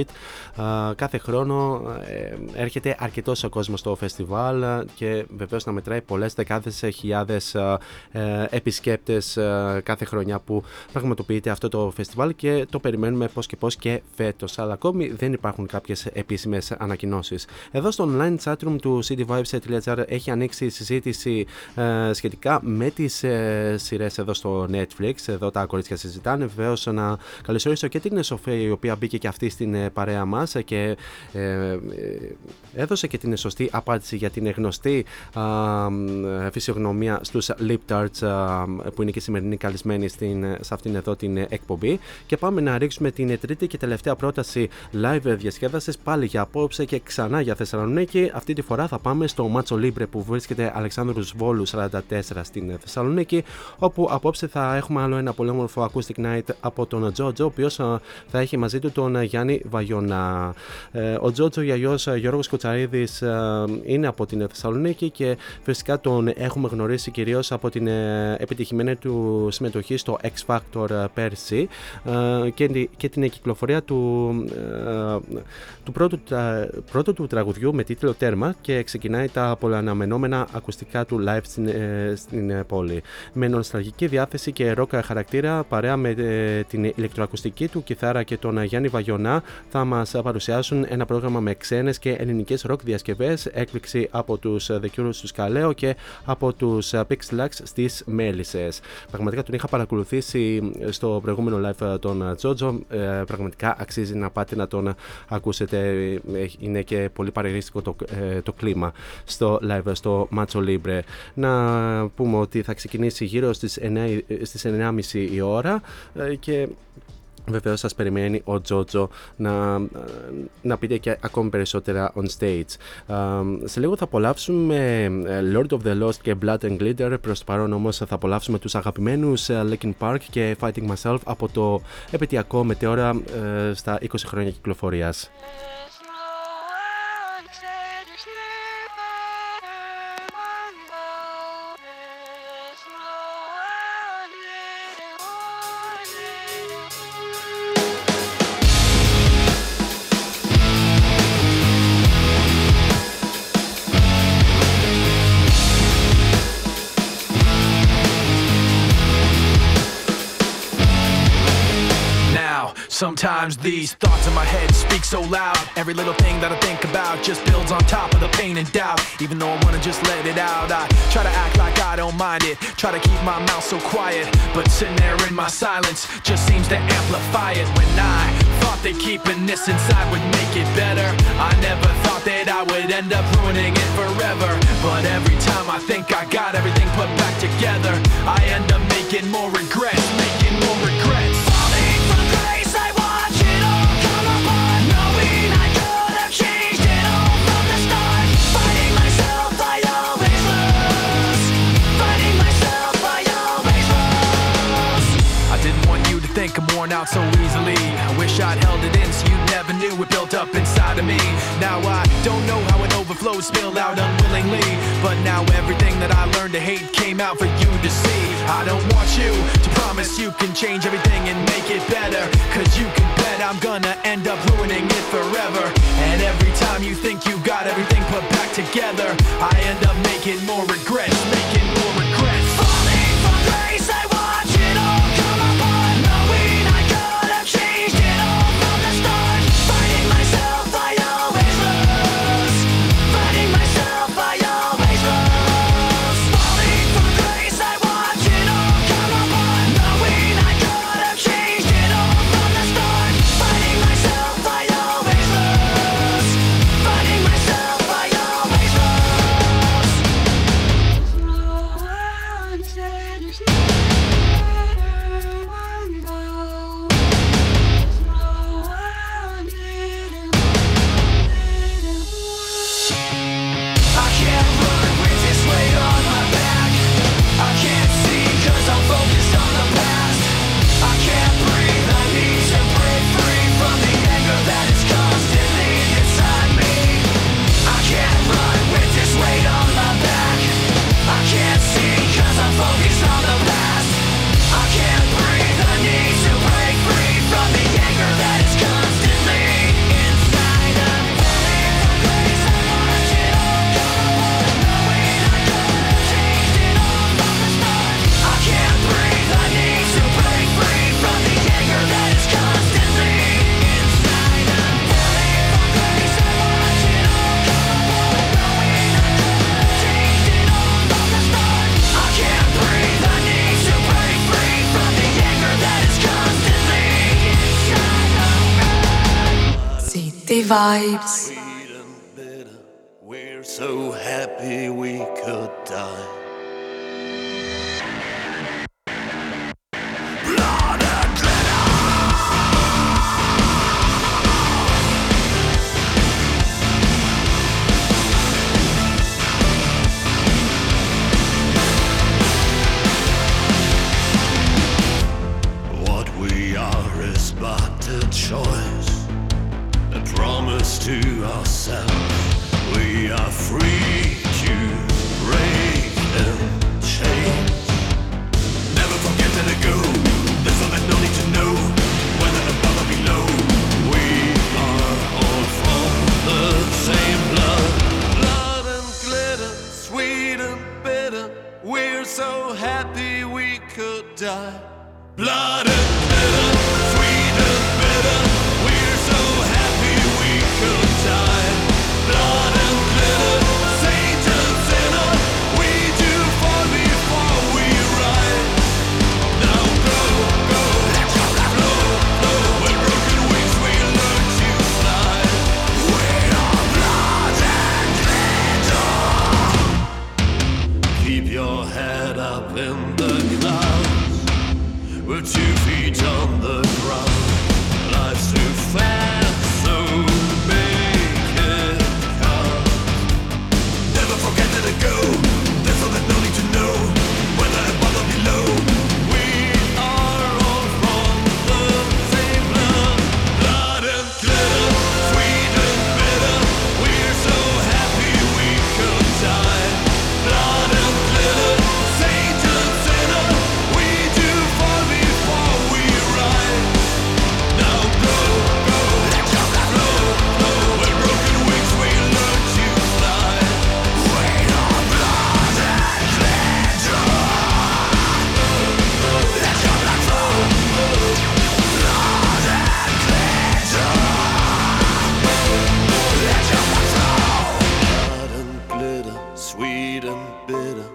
ε, κάθε χρόνο ε, έρχεται αρκετός ο κόσμος στο φεστιβάλ ε, και βεβαίως να μετράει πολλές δεκάδες χιλιάδες ε, ε, επισκέπτες ε, κάθε χρονιά που πραγματοποιείται αυτό το φεστιβάλ, και το περιμένουμε πώς και πώς και φέτος. Αλλά αλλά ακόμη δεν υπάρχουν κάποιες επίσημες ανακοινώσεις. Εδώ στο online chatroom του cityvibes.gr έχει ανοίξει η συζήτηση ε, σχετικά με τις ε, σειρές εδώ στο Netflix. Εδώ τα κορίτσια συζητάνε. Βεβαίως να καλωσορίσω και την Σοφία, η οποία μπήκε και αυτή στην ε, παρέα μας και ε, ε, έδωσε και την σωστή απάντηση για την γνωστή ε, ε, φυσιογνωμία στους Liptards, ε, που είναι και σημερινή καλεσμένη στην, σε αυτήν εδώ την εκπομπή. Και πάμε να ρίξουμε την τρίτη και τελευταία πρόταση live διασκέδασης πάλι για απόψε και ξανά για Θεσσαλονίκη. Αυτή τη φορά θα πάμε στο Macho Libre που βρίσκεται Αλεξάνδρους Βόλου σαράντα τέσσερα στην Θεσσαλονίκη, όπου απόψε θα έχουμε άλλο ένα πολύ όμορφο acoustic night από τον Τζότζο, ο οποίος θα έχει μαζί του τον Γιάννη Βαγιώνα. Ο Τζότζο, ή αλλιώς Γιώργος Κοτσαρίδης, είναι από την Θεσσαλονίκη και φυσικά τον έχουμε γνωρίσει κυρίως από την επιτυχημένη του συμμετοχή στο X Factor πέρσι και την κυκλοφορία του, του πρώτου, πρώτου του τραγουδιού με τίτλο Τέρμα, και ξεκινάει τα πολλαναμενόμενα ακουστικά του live στην, στην πόλη. Με νοσταλγική διάθεση και rock χαρακτήρα, παρέα με την ηλεκτροακουστική του κιθάρα και τον Γιάννη Βαγιωνά, θα μας παρουσιάσουν ένα πρόγραμμα με ξένες και ελληνικές rock διασκευές, έκπληξη από τους The Cure στους Καλέο και από τους Pixelax στις Μέλισσες. Πραγματικά τον είχα παρακολουθήσει στο προηγούμενο live τον Τζότζο, πραγματικά αξίζει να πάτε να τον ακούσετε, είναι και πολύ παρεγρίστικο το, το κλίμα στο live στο Macho Libre. Να πούμε ότι θα ξεκινήσει γύρω στις εννιά, στις εννιά και μισή η ώρα και βεβαίως σας περιμένει ο Τζότζο να, να πείτε και ακόμη περισσότερα on stage. Σε λίγο θα απολαύσουμε Lord of the Lost και Blood and Glitter. Προς το παρόν όμως θα απολαύσουμε τους αγαπημένους Linkin Park και Fighting Myself από το επαιτειακό Μετεώρα στα είκοσι χρόνια κυκλοφορίας. Sometimes these thoughts in my head speak so loud. Every little thing that I think about just builds on top of the pain and doubt. Even though I wanna just let it out, I try to act like I don't mind it. Try to keep my mouth so quiet, but sitting there in my silence just seems to amplify it. When I thought that keeping this inside would make it better, I never thought that I would end up ruining it forever. But every time I think I got everything put back together, I end up making more regrets, making more regrets. Out so easily, I wish I'd held it in so you never knew it built up inside of me. Now I don't know how it overflows, spilled out unwillingly, but now everything that I learned to hate came out for you to see. I don't want you to promise you can change everything and make it better, cause you can bet I'm gonna end up ruining it forever. And every time you think you got everything put back together, I end up making more regrets, making more regrets. Falling from grace, I watch it all come apart. Changed it all from the start. Fighting myself, I always lose. Fighting myself, I always lose. Falling from grace, I watch it all come apart. Knowing I could have changed it all from the start. Fighting myself, I always lose. Fighting myself, I always lose. City Vibes. Sweet and bitter, we're so happy we could die. To ourselves, we are free to break and change. Never forget to let go. There's all that no need to know. Whether above or below, we are all from the same blood. Blood and glitter, sweet and bitter. We're so happy we could die. Blood and glitter, sweet and bitter. We're so happy we could die. Blood and glitter, Satan's sinner. We do fall before we ride. Now go, go, blow, blow. With broken wings we learn to fly. We are blood and glitter. Keep your head up in the clouds. We're two feet on the ground. Life's too fast, so make it count. Never forget to let go. There's all that no need to know. Whether above or below, we are all from the same blood. Blood and glitter, sweet and bitter. We're so happy we could die. Blood and glitter, Satan's sinner. We do fall before we ride. Now go, go, blow, blow. With broken wings we learn to fly. We are blood and glitter. Let your blood flow. Blood and glitter. Let your blood flow. Blood and glitter, sweet and bitter.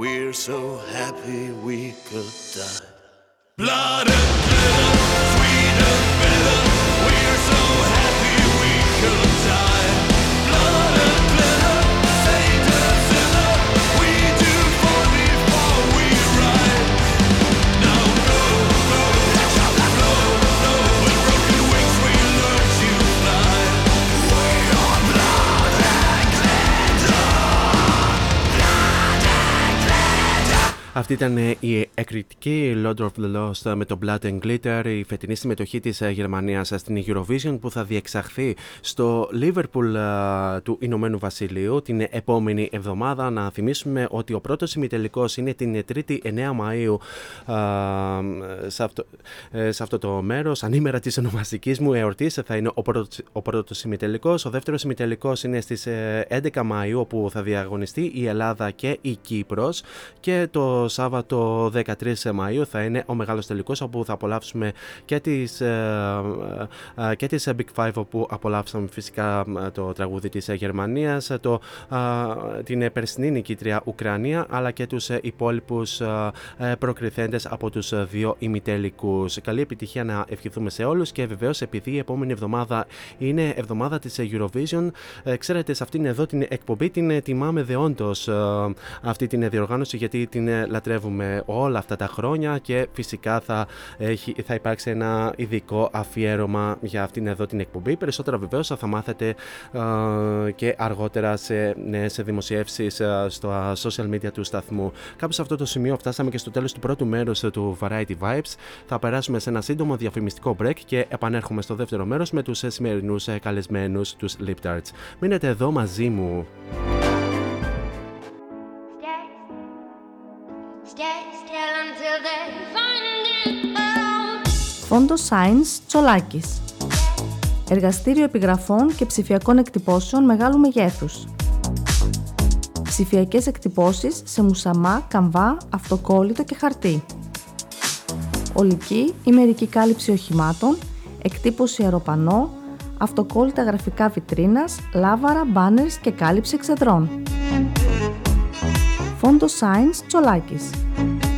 We're so happy we could die. Blood and glitter, sweet and bitter. We're so happy we could die. Blood and glitter, Satan's sinner. We do fall before we ride. Now go, go, blow, blow. With broken wings we learn to fly. We are blood and glitter. Αυτή ήταν η εκρηκτική Lord of the Lost με το Blood and Glitter, η φετινή συμμετοχή της Γερμανίας στην Eurovision που θα διεξαχθεί στο Liverpool του Ηνωμένου Βασιλείου την επόμενη εβδομάδα. Να θυμίσουμε ότι ο πρώτος ημιτελικός είναι την τρίτη εννέα Μαΐου σε αυτό, σε αυτό το μέρος. Ανήμερα της ονομαστικής μου εορτής θα είναι ο πρώτος, ο πρώτος ημιτελικός. Ο δεύτερος ημιτελικός είναι στις έντεκα Μαΐου όπου θα διαγωνιστεί η Ελλάδα και η Κύπρος, και το Το Σάββατο δεκατρείς Μαΐου θα είναι ο μεγάλος τελικός όπου θα απολαύσουμε και τις, και τις Big Five, όπου απολαύσαμε φυσικά το τραγούδι της Γερμανίας, το, την περσινή νικήτρια Ουκρανία, αλλά και τους υπόλοιπους προκριθέντες από τους δύο ημιτελικούς. Καλή επιτυχία να ευχηθούμε σε όλους, και βεβαίως επειδή η επόμενη εβδομάδα είναι εβδομάδα της Eurovision, ξέρετε, σε αυτήν εδώ την εκπομπή την τιμάμε δεόντως αυτή την διοργάνωση, γιατί την λατρεύουμε όλα αυτά τα χρόνια, και φυσικά θα, έχει, θα υπάρξει ένα ειδικό αφιέρωμα για αυτήν εδώ την εκπομπή. Περισσότερα βεβαίως θα μάθετε ε, και αργότερα σε, ναι, σε δημοσιεύσεις ε, στα social media του σταθμού. Κάπου σε αυτό το σημείο φτάσαμε και στο τέλος του πρώτου μέρους του Variety Vibes. Θα περάσουμε σε ένα σύντομο διαφημιστικό break και επανέρχομαι στο δεύτερο μέρος με τους σημερινούς καλεσμένους, τους Liptards. Μείνετε εδώ μαζί μου. Φόντο Science Τσολάκης. Εργαστήριο επιγραφών και ψηφιακών εκτυπώσεων μεγάλου μεγέθους. Ψηφιακές εκτυπώσεις σε μουσαμά, καμβά, αυτοκόλλητο και χαρτί. Ολική ή μερική κάλυψη οχημάτων, εκτύπωση αεροπανό, αυτοκόλλητα γραφικά βιτρίνας, λάβαρα, μπάνερς και κάλυψη εξεδρών. Φόντο Science Τσολάκης.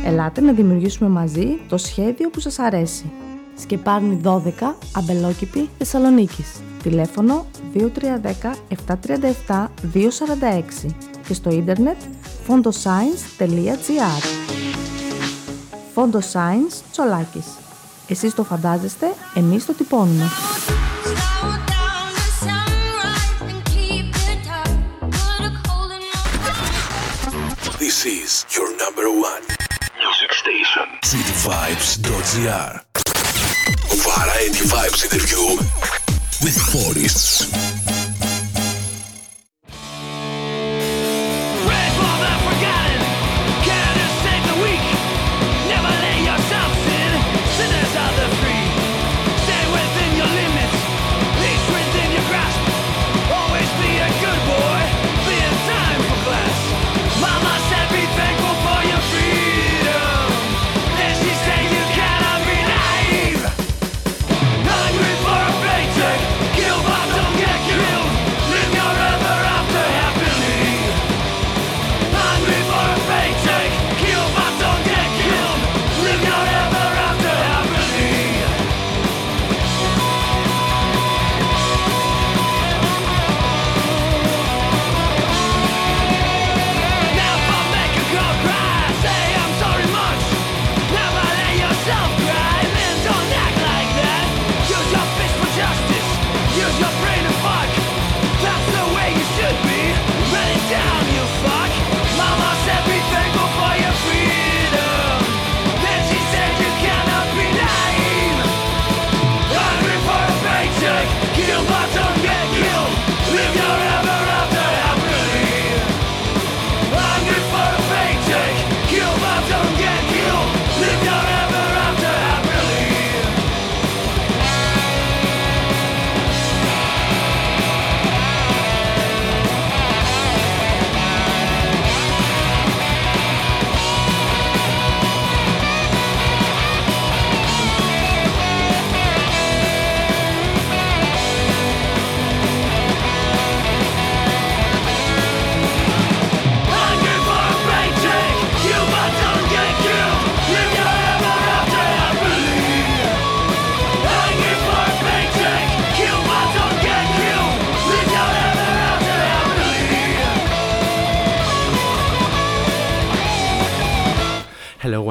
Ελάτε να δημιουργήσουμε μαζί το σχέδιο που σας αρέσει. Σκεπάρνη δώδεκα, Αμπελόκηπη, Θεσσαλονίκης. τηλέφωνο δύο τρία ένα μηδέν επτά τρία επτά δύο τέσσερα έξι και στο ίντερνετ fondoscience τελεία gr. Fondoscience Τσολάκης. Εσείς το φαντάζεστε, εμείς το τυπώνουμε. This is your number one music station. City Vibes dot gr. Variety Vibes interview with Forests.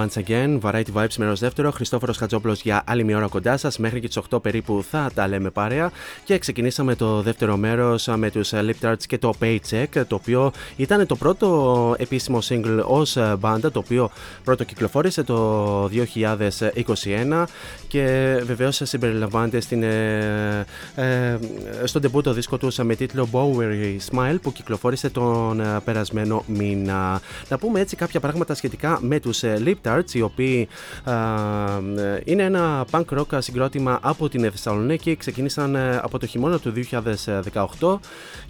Once again, Variety Vibes μέρος δεύτερο, Χριστόφορος Κατσόπουλος για άλλη μια ώρα κοντά σας. Μέχρι και τις οκτώ περίπου θα τα λέμε παρέα. Και ξεκινήσαμε το δεύτερο μέρος με τους Liptards και το Paycheck, το οποίο ήταν το πρώτο επίσημο single ως μπάντα, το οποίο πρώτο κυκλοφόρησε το δύο χιλιάδες είκοσι ένα και βεβαίως συμπεριλαμβάνεται στην, ε, ε, στον ντεμπούτο δίσκο τους με τίτλο Bowery Smile που κυκλοφόρησε τον περασμένο μήνα. Να πούμε έτσι κάποια πράγματα σχετικά με τους Liptards, οι οποίοι α, είναι ένα punk rock συγκρότημα από την Θεσσαλονίκη. Ξεκίνησαν από το χειμώνα του δύο χιλιάδες δεκαοκτώ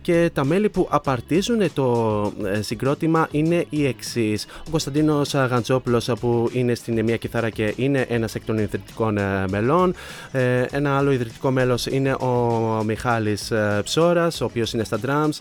και τα μέλη που απαρτίζουν το συγκρότημα είναι οι εξής: ο Κωνσταντίνος Γαντζόπουλος που είναι στην μία κιθάρα και είναι ένας εκ των ιδρυτικών μελών, ένα άλλο ιδρυτικό μέλος είναι ο Μιχάλης Ψώρας, ο οποίος είναι στα drums,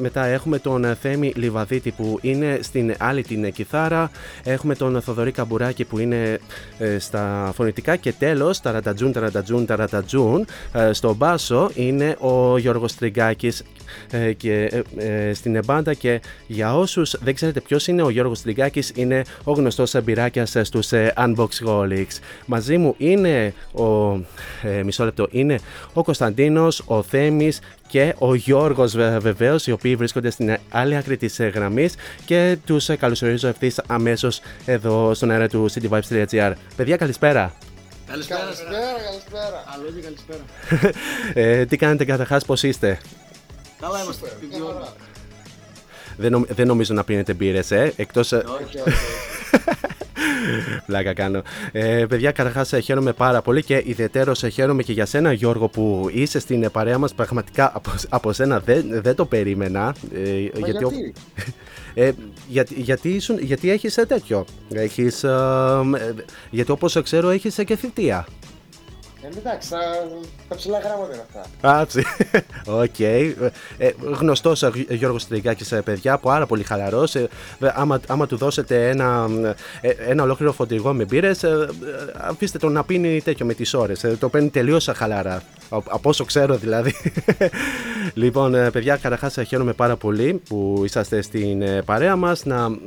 μετά έχουμε τον Θέμη Λιβαδίτη που είναι στην άλλη την κιθάρα, έχουμε τον Θοδωρή Καμπουράκη που είναι ε, στα φωνητικά και τέλος ταρατατζούν, ταρατατζούν, ταρατατζούν ε, στο μπάσο είναι ο Γιώργος Τριγκάκης ε, και, ε, ε, στην εμπάντα. Και για όσους δεν ξέρετε ποιος είναι ο Γιώργος Τριγκάκης, είναι ο γνωστός μπιράκιας στους ε, Unboxholics. Μαζί μου είναι ο, ε, μισό λεπτό, είναι ο Κωνσταντίνος, ο Θέμης και ο Γιώργος βεβαίως, οι οποίοι βρίσκονται στην άλλη άκρη της γραμμής και τους καλωσορίζω ευθύς αμέσως εδώ στον αέρα του City Vibes dot gr. Παιδιά, καλησπέρα. Καλησπέρα, καλησπέρα. Αλλού και καλησπέρα. ε, τι κάνετε καταρχάς, πώς είστε? Καλά είμαστε. Δεν, δεν νομίζω να πίνετε μπύρες, ε, εκτός... Όχι, όχι, όχι. Πλάκα κάνω. Ε, παιδιά, καταρχάς χαίρομαι πάρα πολύ και ιδιαιτέρως χαίρομαι και για σένα, Γιώργο, που είσαι στην παρέα μας. Πραγματικά από, από σένα δεν, δεν το περίμενα. Ε, γιατί, γιατί? Ε, για, γιατί, ήσουν, γιατί έχεις τέτοιο. Έχεις, ε, γιατί όπως ξέρω έχεις και θητεία. Ε, εντάξει, τα ψηλά γράμματα είναι αυτά. Άτσι, οκ. Okay. Ε, γνωστός Γιώργος Τριγκάκης, παιδιά, πάρα πολύ χαλαρός. Ε, άμα, άμα του δώσετε ένα, ένα ολόκληρο φωτιγό με μπύρες, ε, αφήστε τον να πίνει τέτοιο με τις ώρες. Ε, το παίρνει τελείως χαλαρά. από όσο ξέρω δηλαδή. Λοιπόν, παιδιά, καταρχάς χαίρομαι πάρα πολύ που είσαστε στην παρέα μας. Να,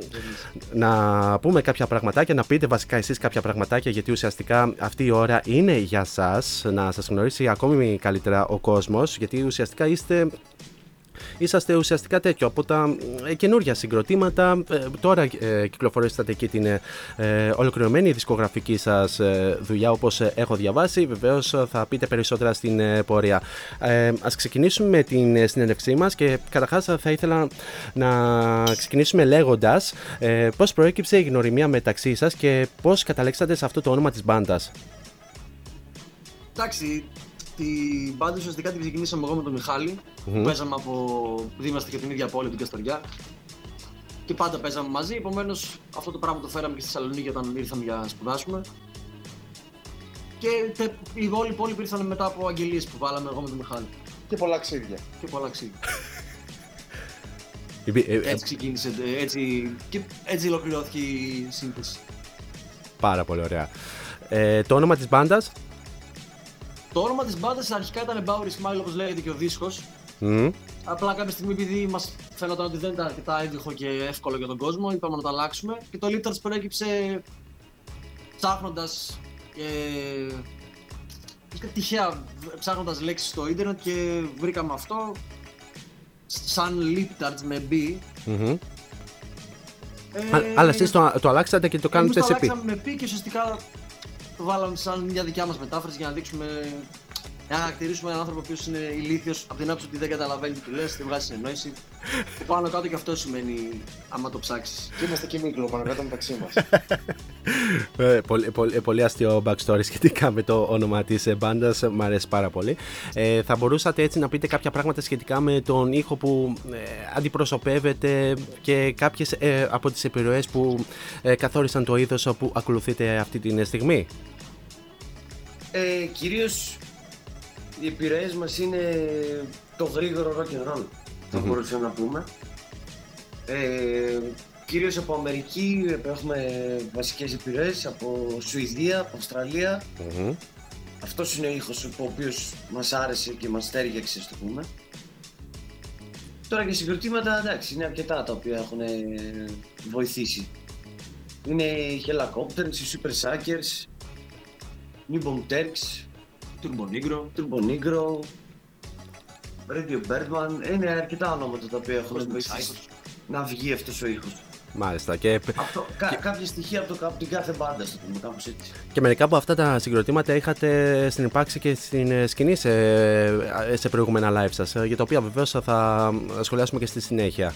να πούμε κάποια πραγματάκια, να πείτε βασικά εσείς κάποια πραγματάκια, γιατί ουσιαστικά αυτή η ώρα είναι για σας, να σας γνωρίσει ακόμη καλύτερα ο κόσμος, γιατί ουσιαστικά είστε... Είσαστε ουσιαστικά τέτοιο από τα ε, καινούργια συγκροτήματα. Ε, τώρα ε, κυκλοφορήσατε εκεί την ε, ολοκληρωμένη δισκογραφική σας ε, δουλειά, όπως ε, έχω διαβάσει. Βεβαίως θα πείτε περισσότερα στην ε, πορεία. Ε, ας ξεκινήσουμε με την ε, συνέντευξή μας και καταρχάς θα ήθελα να ξεκινήσουμε λέγοντας ε, πώς προέκυψε η γνωριμία μεταξύ σας και πώς καταλήξατε σε αυτό το όνομα της μπάντας. Εντάξει. Την μπάντα ουσιαστικά την ξεκινήσαμε εγώ με τον Μιχάλη, mm-hmm. που παίζαμε από... είμαστε και την ίδια πόλη, την Καστοριά, και πάντα παίζαμε μαζί, επομένως αυτό το πράγμα το φέραμε και στη Θεσσαλονίκη όταν ήρθαμε για να σπουδάσουμε, και τε... η όλη πόλη ήρθαν μετά από αγγελίες που βάλαμε εγώ με τον Μιχάλη. Και πολλά ξύδια. Και πολλά ξύδια. Έτσι ξεκίνησε, έτσι, και έτσι ολοκληρώθηκε η σύνθεση. Πάρα πολύ ωραία. Ε, το όνομα της μπάντας. Το όνομα της μπάντας αρχικά ήταν Bowery Smile, όπως λέγεται και ο δίσκος. Mm. Απλά κάποια στιγμή, επειδή μας φαίνονταν ότι δεν ήταν αρκετά έντυχο και εύκολο για τον κόσμο, είπαμε να το αλλάξουμε. Και το Liptards προέκυψε ψάχνοντας ε, τυχαία ψάχνοντας λέξεις στο ίντερνετ και βρήκαμε αυτό σαν Liptards με B. Mm-hmm. Ε, Αλλά εσείς το, το αλλάξατε και το κάνετε σε P. Εμείς το αλλάξαμε με P και ουσιαστικά το βάλαμε σαν μια δικιά μας μετάφραση για να δείξουμε, να χαρακτηρίσουμε έναν άνθρωπο ο οποίος είναι ηλίθιος από την άποψη ότι δεν καταλαβαίνει τι του λες, δεν βγάζει συνεννόηση. Πάνω κάτω και αυτό σημαίνει άμα το ψάξεις. Και είμαστε και μίκλο πάνω κάτω μεταξύ μας. ε, πολύ, πολύ, πολύ αστείο backstory σχετικά με το όνομα της μπάντας, μου αρέσει πάρα πολύ. Ε, θα μπορούσατε έτσι να πείτε κάποια πράγματα σχετικά με τον ήχο που ε, αντιπροσωπεύετε και κάποιες ε, από τις επιρροές που ε, καθόρισαν το είδος που ακολουθείτε αυτή τη στιγμή. Ε, κυρίως οι επιρροές μας είναι το γρήγορο rock and roll, θα mm-hmm. μπορούσαμε να πούμε. Ε, κυρίως από Αμερική έχουμε βασικές επιρροές, από Σουηδία, από Αυστραλία. Mm-hmm. Αυτός είναι ο ήχος ο οποίος μας άρεσε και μας τέριαξε, ας το πούμε. Τώρα και συγκροτήματα, εντάξει, είναι αρκετά τα οποία έχουν βοηθήσει. Είναι οι Helicopters, οι Super Suckers, Newborn Terks, Turbo Negro, Radio Birdman, είναι αρκετά ονόματα τα οποία έχουν βοηθήσει να βγει αυτός ο ήχος. Μάλιστα. Και... Αυτό, κα, και... Κάποια στοιχεία από, το, από την κάθε μπάντα, στο πούμε, κάπως έτσι. Και μερικά από αυτά τα συγκροτήματα είχατε στην υπάρξη και στην σκηνή σε, σε προηγούμενα live σας, για τα οποία βεβαίως θα σχολιάσουμε και στη συνέχεια.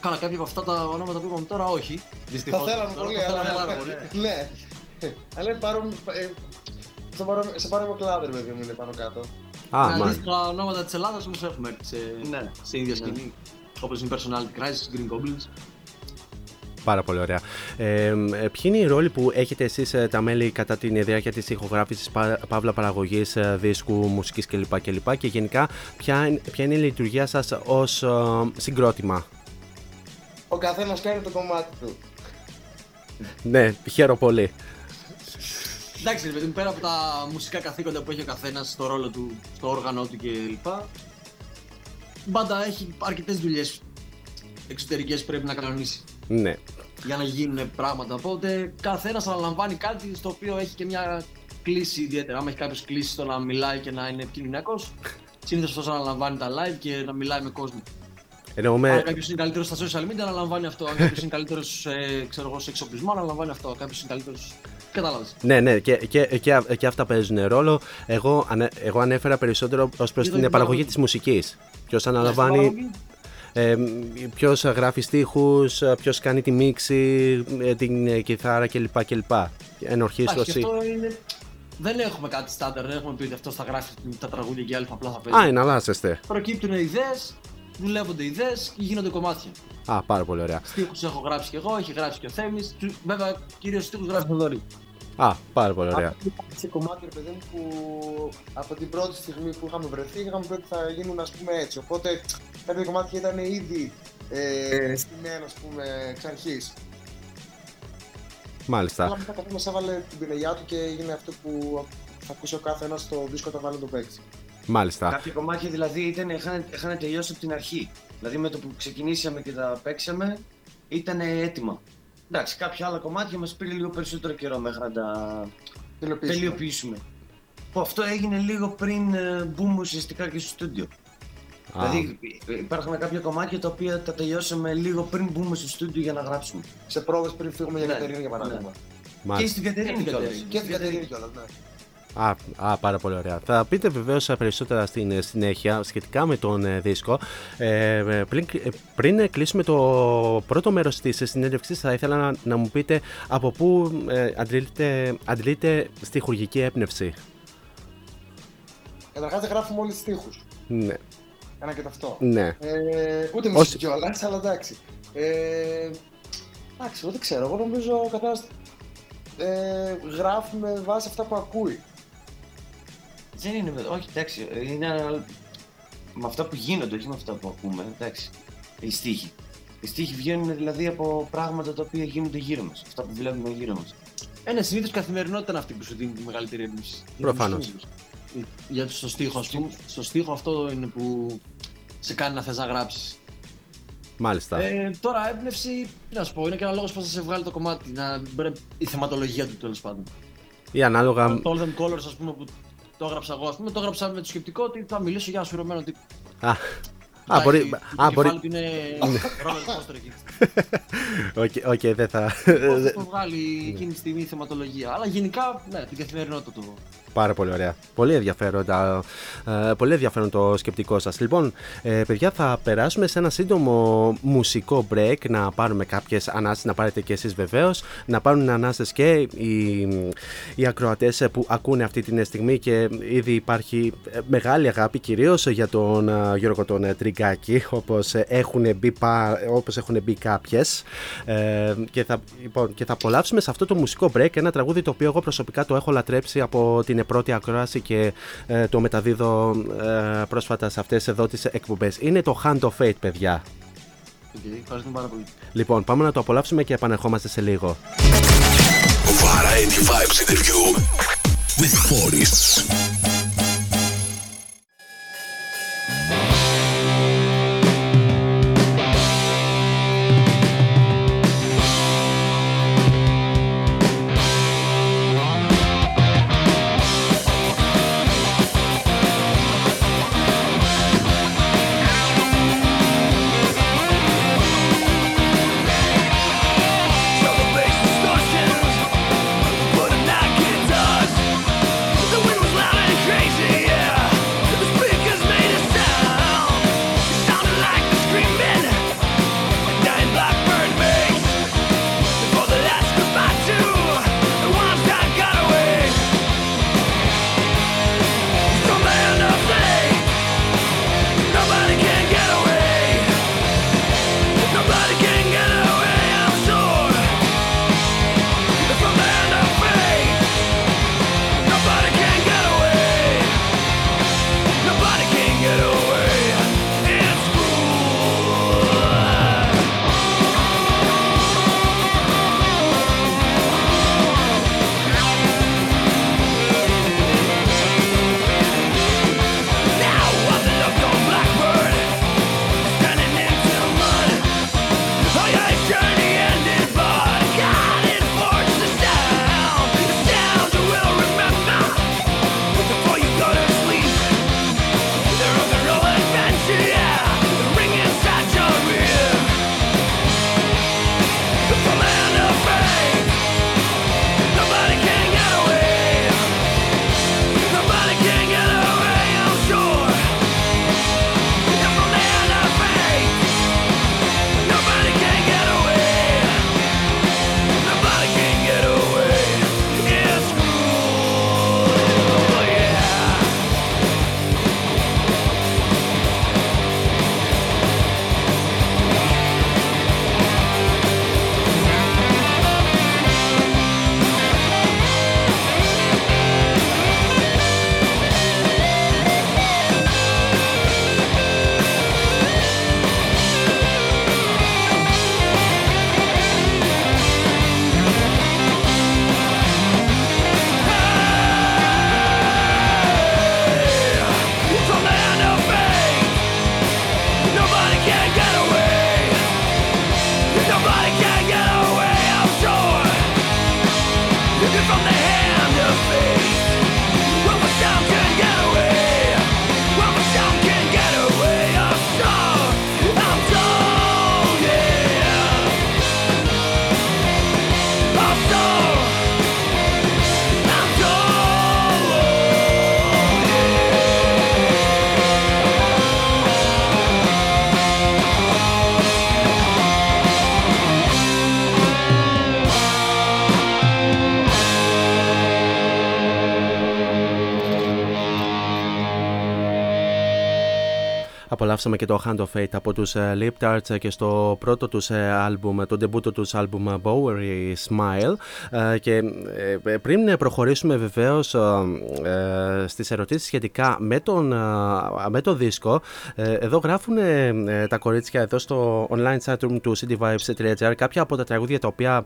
Κάνα κάποια από αυτά τα ονόματα που είπαμε τώρα, όχι. Δυστυχώς. Θα θέλαμε πολύ, ναι. Αλλά πάρω, ε, θα πάρω, σε πάρω εγώ κλάδερ, παιδί μου, είναι πάνω κάτω. Ah, Α, τα ονόματα της Ελλάδας όμως έχουμε έρθει σε, ναι, σε ίδια σκηνή, ναι. Όπως είναι Personality Crisis, Green Goblins. Πάρα πολύ ωραία. Ε, ποιοι είναι οι ρόλοι που έχετε εσείς τα μέλη κατά την διάρκεια της ηχογράφησης, πα, παύλα παραγωγής, δίσκου, μουσικής κλπ. κλπ. Και γενικά ποια, ποια είναι η λειτουργία σας ως ε, συγκρότημα. Ο καθένας κάνει το κομμάτι του. Ναι, χαίρομαι πολύ. Εντάξει, παιδί μου, πέρα από τα μουσικά καθήκοντα που έχει ο καθένας στο ρόλο του, στο όργανο του κλπ. Η μπάντα έχει αρκετές δουλειές εξωτερικές που πρέπει να κανονίσει. Ναι. Για να γίνουν πράγματα. Οπότε καθένας αναλαμβάνει κάτι στο οποίο έχει και μια κλίση ιδιαίτερα. Αν έχει κάποιος κλίση στο να μιλάει και να είναι επικοινωνιακός, συνήθως αυτός αναλαμβάνει τα live και να μιλάει με κόσμο. Εννοούμε... Αν κάποιος είναι καλύτερος στα social media, αναλαμβάνει αυτό. Αν κάποιος είναι καλύτερος ε, ξέρω, σε εξοπλισμό, αναλαμβάνει αυτό. Αν κάποιος είναι καλύτερος. Κατάλαβες. Ναι, ναι, και, και, και, και αυτά παίζουν ρόλο. Εγώ, ανε, εγώ ανέφερα περισσότερο ως προς την παραγωγή της μουσικής. Ποιος αναλαμβάνει, ε, ποιος γράφει στίχους, ποιος κάνει τη μίξη, την κιθάρα κλπ. κλπ. Ενορχίστρωση. Είναι... Δεν έχουμε κάτι στάνταρ, δεν έχουμε πει ότι αυτός θα γράφει τα τραγούδια και άλλοι απλά θα παίζει. Α, εναλλάσσεστε. Προκύπτουν ιδέες. Δουλεύονται ιδέες και γίνονται κομμάτια. Α, πάρα πολύ ωραία. Στίχους έχω γράψει και εγώ, έχει γράψει και ο Θέμης. Βέβαια, κυρίως στίχους γράφει ο Θοδωρή. Α, πάρα πολύ ωραία. Σε κομμάτι, ρε παιδί μου, που από την πρώτη στιγμή που είχαμε βρεθεί, είχαμε πει ότι θα γίνουν, ας πούμε, έτσι. Οπότε, κάποια κομμάτια ήταν ήδη ε, στημένο, ας πούμε, εξ αρχής. Μάλιστα. Αλλά μετά καθώς μας έβαλε την πινελιά του και έγινε αυτό που θα ακούσει ο κάθε ένας το δίσκο όταν βάλει το παίξει. Μάλιστα. Κάποια κομμάτια δηλαδή ήταν, είχαν, είχαν τελειώσει από την αρχή. Δηλαδή με το που ξεκινήσαμε και τα παίξαμε ήταν έτοιμα. Εντάξει, κάποια άλλα κομμάτια μας πήρε λίγο περισσότερο καιρό μέχρι να τα τελειοποιήσουμε. Που αυτό έγινε λίγο πριν μπούμε ουσιαστικά και στο στούντιο. Ah. Δηλαδή υπάρχουν κάποια κομμάτια τα οποία τα τελειώσαμε λίγο πριν μπούμε στο στούντιο για να γράψουμε. Σε πρόβες πριν φύγουμε για Κατερίνη, για παράδειγμα. Ναι. Και στην Κατερίνη κιόλας. Και στην Κατερίνη κιόλας, ναι. Α, α, πάρα πολύ ωραία. Θα πείτε βεβαίως περισσότερα στην συνέχεια σχετικά με τον ε, δίσκο. Ε, πριν, ε, πριν κλείσουμε το πρώτο μέρος της συνέντευξης, θα ήθελα να, να μου πείτε από πού ε, αντλείτε, αντλείτε στιχουργική έμπνευση. Καταρχάς δεν γράφουμε όλοι στίχους. Ναι. Ένα και ταυτό. Ναι. Ε, ούτε μουσική κιόλας, αλλά εντάξει. Ε, εντάξει, εγώ δεν ξέρω. Εγώ νομίζω ο καθένας ε, γράφουμε βάσει αυτά που ακούει. Δεν είναι, όχι εντάξει, είναι με αυτά που γίνονται, όχι με αυτά που ακούμε, εντάξει, οι στίχοι. Οι στίχοι βγαίνουν δηλαδή από πράγματα τα οποία γίνονται γύρω μας, αυτά που βλέπουμε γύρω μας. Ένα συνήθως καθημερινότητα είναι αυτή που σου δίνει τη μεγαλύτερη έμπνευση. Προφανώς. Για στο στίχο, ας πούμε, στο στίχο αυτό είναι που σε κάνει να θες να γράψεις. Μάλιστα. Ε, τώρα έμπνευση, τι να σου πω, είναι και ένα λόγος που θα σε βγάλει το κομμάτι, να μπρε, η θεματολογία του τέλος πάντων. Ή ανάλογα... Το All Them Colors, ας πούμε, που... Το έγραψα εγώ, ας πούμε, το έγραψα με το σκεπτικό ότι θα μιλήσω για ένα σφυρωμένο τύπο. Α, α, μπορεί... Το κεφάλι του είναι Ρόμπερτ Φώστερ εκεί. Οκ, δεν θα... Πώς το βγάλει εκείνη τη στιγμή η θεματολογία, αλλά γενικά, ναι, την καθημερινότητα του. Πάρα πολύ ωραία. Πολύ ενδιαφέρον, πολύ ενδιαφέρον το σκεπτικό σας. Λοιπόν, παιδιά, θα περάσουμε σε ένα σύντομο μουσικό break, να πάρουμε κάποιες ανάσες, να πάρετε και εσείς βεβαίως, να πάρουν ανάσες και οι, οι ακροατές που ακούνε αυτή την στιγμή και ήδη υπάρχει μεγάλη αγάπη κυρίως για τον Γιώργο τον Τριγκάκη, όπως έχουν μπει, όπως έχουν μπει κάποιες. Και θα, λοιπόν, και θα απολαύσουμε σε αυτό το μουσικό break ένα τραγούδι το οποίο εγώ προσωπικά το έχω λατρέψει από την πρώτη ακρόαση και ε, το μεταδίδω ε, πρόσφατα σε αυτές εδώ τις εκπομπές. Είναι το Hand of Fate, παιδιά. Okay, ευχαριστούμε πάρα πολύ. Λοιπόν, πάμε να το απολαύσουμε και επανερχόμαστε σε λίγο. Loud Απολαύσαμε και το Hand of Fate από τους Liptards και στο πρώτο τους άλμπουμ, το ντεμπούτο τους άλμπουμ Bowery Smile. Και πριν προχωρήσουμε βεβαίως στις ερωτήσεις σχετικά με τον, με το δίσκο, εδώ γράφουν τα κορίτσια εδώ στο online chatroom του City Vibes dot gr κάποια από τα τραγούδια τα οποία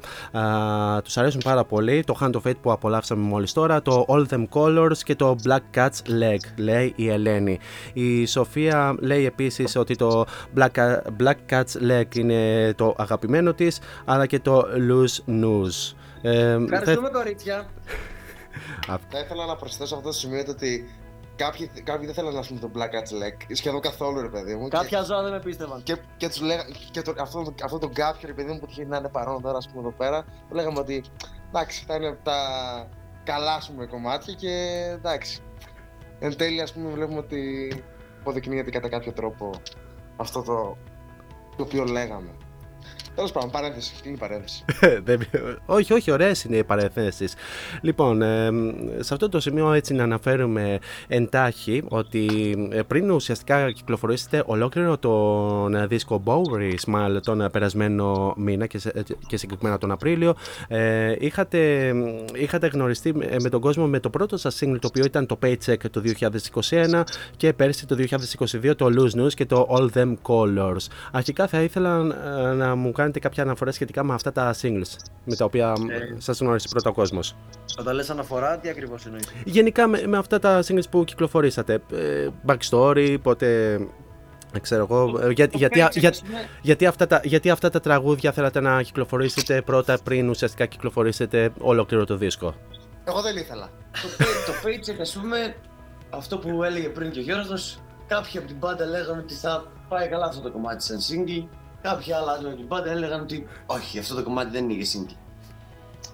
τους αρέσουν πάρα πολύ. Το Hand of Fate που απολαύσαμε μόλις τώρα, το All Them Colors και το Black Cat's Leg, λέει η Ελένη. Η Σοφία λέει επίσης ότι το Black, Black Cat's Leg είναι το αγαπημένο της, αλλά και το Loose News. Ε, Ευχαριστούμε θα... κορίτσια. Θα ήθελα να προσθέσω αυτό το σημείο ότι κάποιοι, κάποιοι δεν θέλουν να πούμε τον Black Cat's Leg, σχεδόν καθόλου ρε παιδί μου. Κάποια και... ζώα δεν με πίστευαν. Και, και, τους λέγα... και το... αυτόν αυτό τον κάποιον ρε παιδί μου που τυχαίνει να είναι παρόν τώρα ας πούμε εδώ πέρα, του λέγαμε ότι εντάξει θα είναι τα καλά ας πούμε κομμάτια και εντάξει. Εν τέλει ας πούμε βλέπουμε ότι αποδεικνύεται κατά κάποιο τρόπο αυτό το, το οποίο λέγαμε. Τέλος πάντων, παρένθεση, είναι η παρένθεση. όχι, όχι, ωραίες είναι οι παρένθεσεις. Λοιπόν, ε, σε αυτό το σημείο έτσι να αναφέρουμε εντάχει ότι πριν ουσιαστικά κυκλοφορήσετε ολόκληρο τον δίσκο Bowery Smile τον περασμένο μήνα και, σε, και συγκεκριμένα τον Απρίλιο, ε, είχατε, είχατε γνωριστεί με τον κόσμο με το πρώτο σας single, το οποίο ήταν το Paycheck το δύο χιλιάδες είκοσι ένα και πέρσι το δύο χιλιάδες είκοσι δύο το Loose News και το All Them Colors. Αρχικά θα ήθελα να μου κάνει κάποια αναφορά σχετικά με αυτά τα singles με τα οποία ε, σας γνώρισε πρώτα ο κόσμος. Όταν λες αναφορά, τι ακριβώς εννοείς? Γενικά με, με αυτά τα singles που κυκλοφορήσατε, ε, backstory, πότε, ξέρω εγώ, για, γιατί, α, για, γιατί, αυτά τα, γιατί αυτά τα τραγούδια θέλατε να κυκλοφορήσετε πρώτα πριν ουσιαστικά κυκλοφορήσετε ολόκληρο το δίσκο? Εγώ δεν ήθελα. Το Paycheck, ας πούμε, αυτό που έλεγε πριν και ο Γιώργος, κάποιοι από την πάντα λέγανε ότι θα πάει καλά αυτό το κομμάτι σαν single. Κάποιοι άλλοι από πάντα έλεγαν ότι όχι, αυτό το κομμάτι δεν είναι single.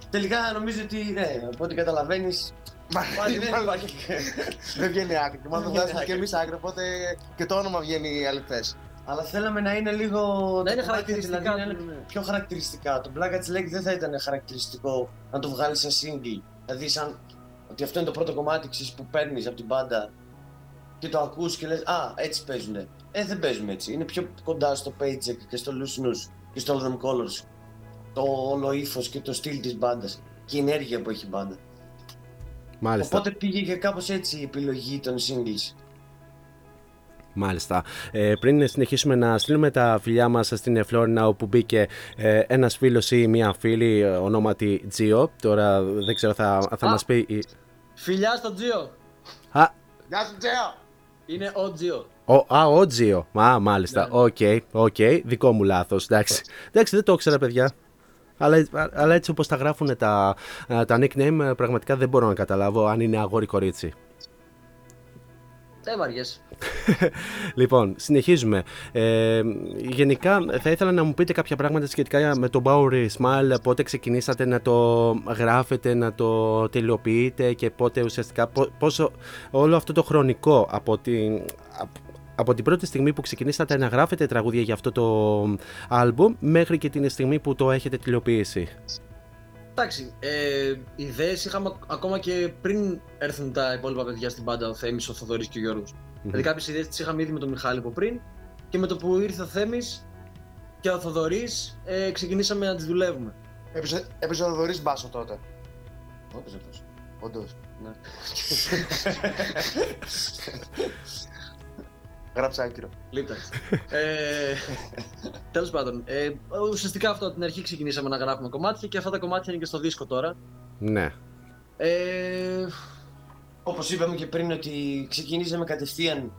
Τελικά νομίζω ότι ναι, από ό,τι καταλαβαίνεις. Μα δεν υπάρχει. Δεν βγαίνει άκρη. Μάλλον βγάζουμε και εμείς άκρη, οπότε και το όνομα βγαίνει αληθές. Αλλά θέλαμε να είναι λίγο. Να είναι χαρακτηριστικά. Δηλαδή, να είναι πιο χαρακτηριστικά. Το Black Cat's Leg δεν θα ήταν χαρακτηριστικό να το βγάλεις σαν single. Δηλαδή, σαν ότι αυτό είναι το πρώτο κομμάτι που παίρνεις από την πάντα και το ακούς και λες α, έτσι παίζουνε. Ε, δεν παίζουμε έτσι. Είναι πιο κοντά στο Paycheck και στο Loose News και στο All Them Colors. Το όλο ύφος και το στυλ της μπάντας και η ενέργεια που έχει η μπάντα. Μάλιστα. Οπότε πήγε και κάπως έτσι η επιλογή των singles. Μάλιστα. Ε, πριν συνεχίσουμε να στείλουμε τα φιλιά μας στην Φλόρινα, όπου μπήκε ε, ένας φίλος ή μία φίλη ονόματι Τζίο. Τώρα δεν ξέρω, θα, θα μας πει. Η... Φιλιά στο Τζίο. Α. Γεια σου Τζίο. Είναι ο Τζίο. Ο, α, ο Τζίο. Α, μάλιστα. Οκ, ναι. οκ. Okay, okay. Δικό μου λάθος. Εντάξει. Εντάξει, δεν το ήξερα, παιδιά. Αλλά, αλλά έτσι όπως τα γράφουν τα, τα nickname, πραγματικά δεν μπορώ να καταλάβω αν είναι αγόρι κορίτσι. Δεν βαριέσαι. Λοιπόν, συνεχίζουμε. Ε, γενικά, θα ήθελα να μου πείτε κάποια πράγματα σχετικά με το Bowery Smile. Πότε ξεκινήσατε να το γράφετε, να το τελειοποιείτε και πότε ουσιαστικά. Πόσο όλο αυτό το χρονικό από την. Από την πρώτη στιγμή που ξεκινήσατε να γράφετε τραγούδια για αυτό το άλμπουμ μέχρι και την στιγμή που το έχετε τελειοποιήσει. Εντάξει, ε, ιδέες είχαμε ακόμα και πριν έρθουν τα υπόλοιπα παιδιά στην μπάντα, ο Θέμης, ο Θοδωρής και ο Γιώργος. Mm-hmm. Δηλαδή κάποιες ιδέες τις είχαμε ήδη με τον Μιχάλη από πριν και με το που ήρθε ο Θέμης και ο Θοδωρής ε, ξεκινήσαμε να τις δουλεύουμε. Έπαιζε, έπαιζε ο Θοδωρής μπάσο τότε. Έπαιζε αυτός. Όντως. Ναι. Γράψα άκυρο. Λίπταξε. Τέλος πάντων, ε, ουσιαστικά αυτό από την αρχή ξεκινήσαμε να γράφουμε κομμάτια και αυτά τα κομμάτια είναι και στο δίσκο τώρα. Ναι. Ε, όπως είπαμε και πριν, ότι ξεκινήσαμε κατευθείαν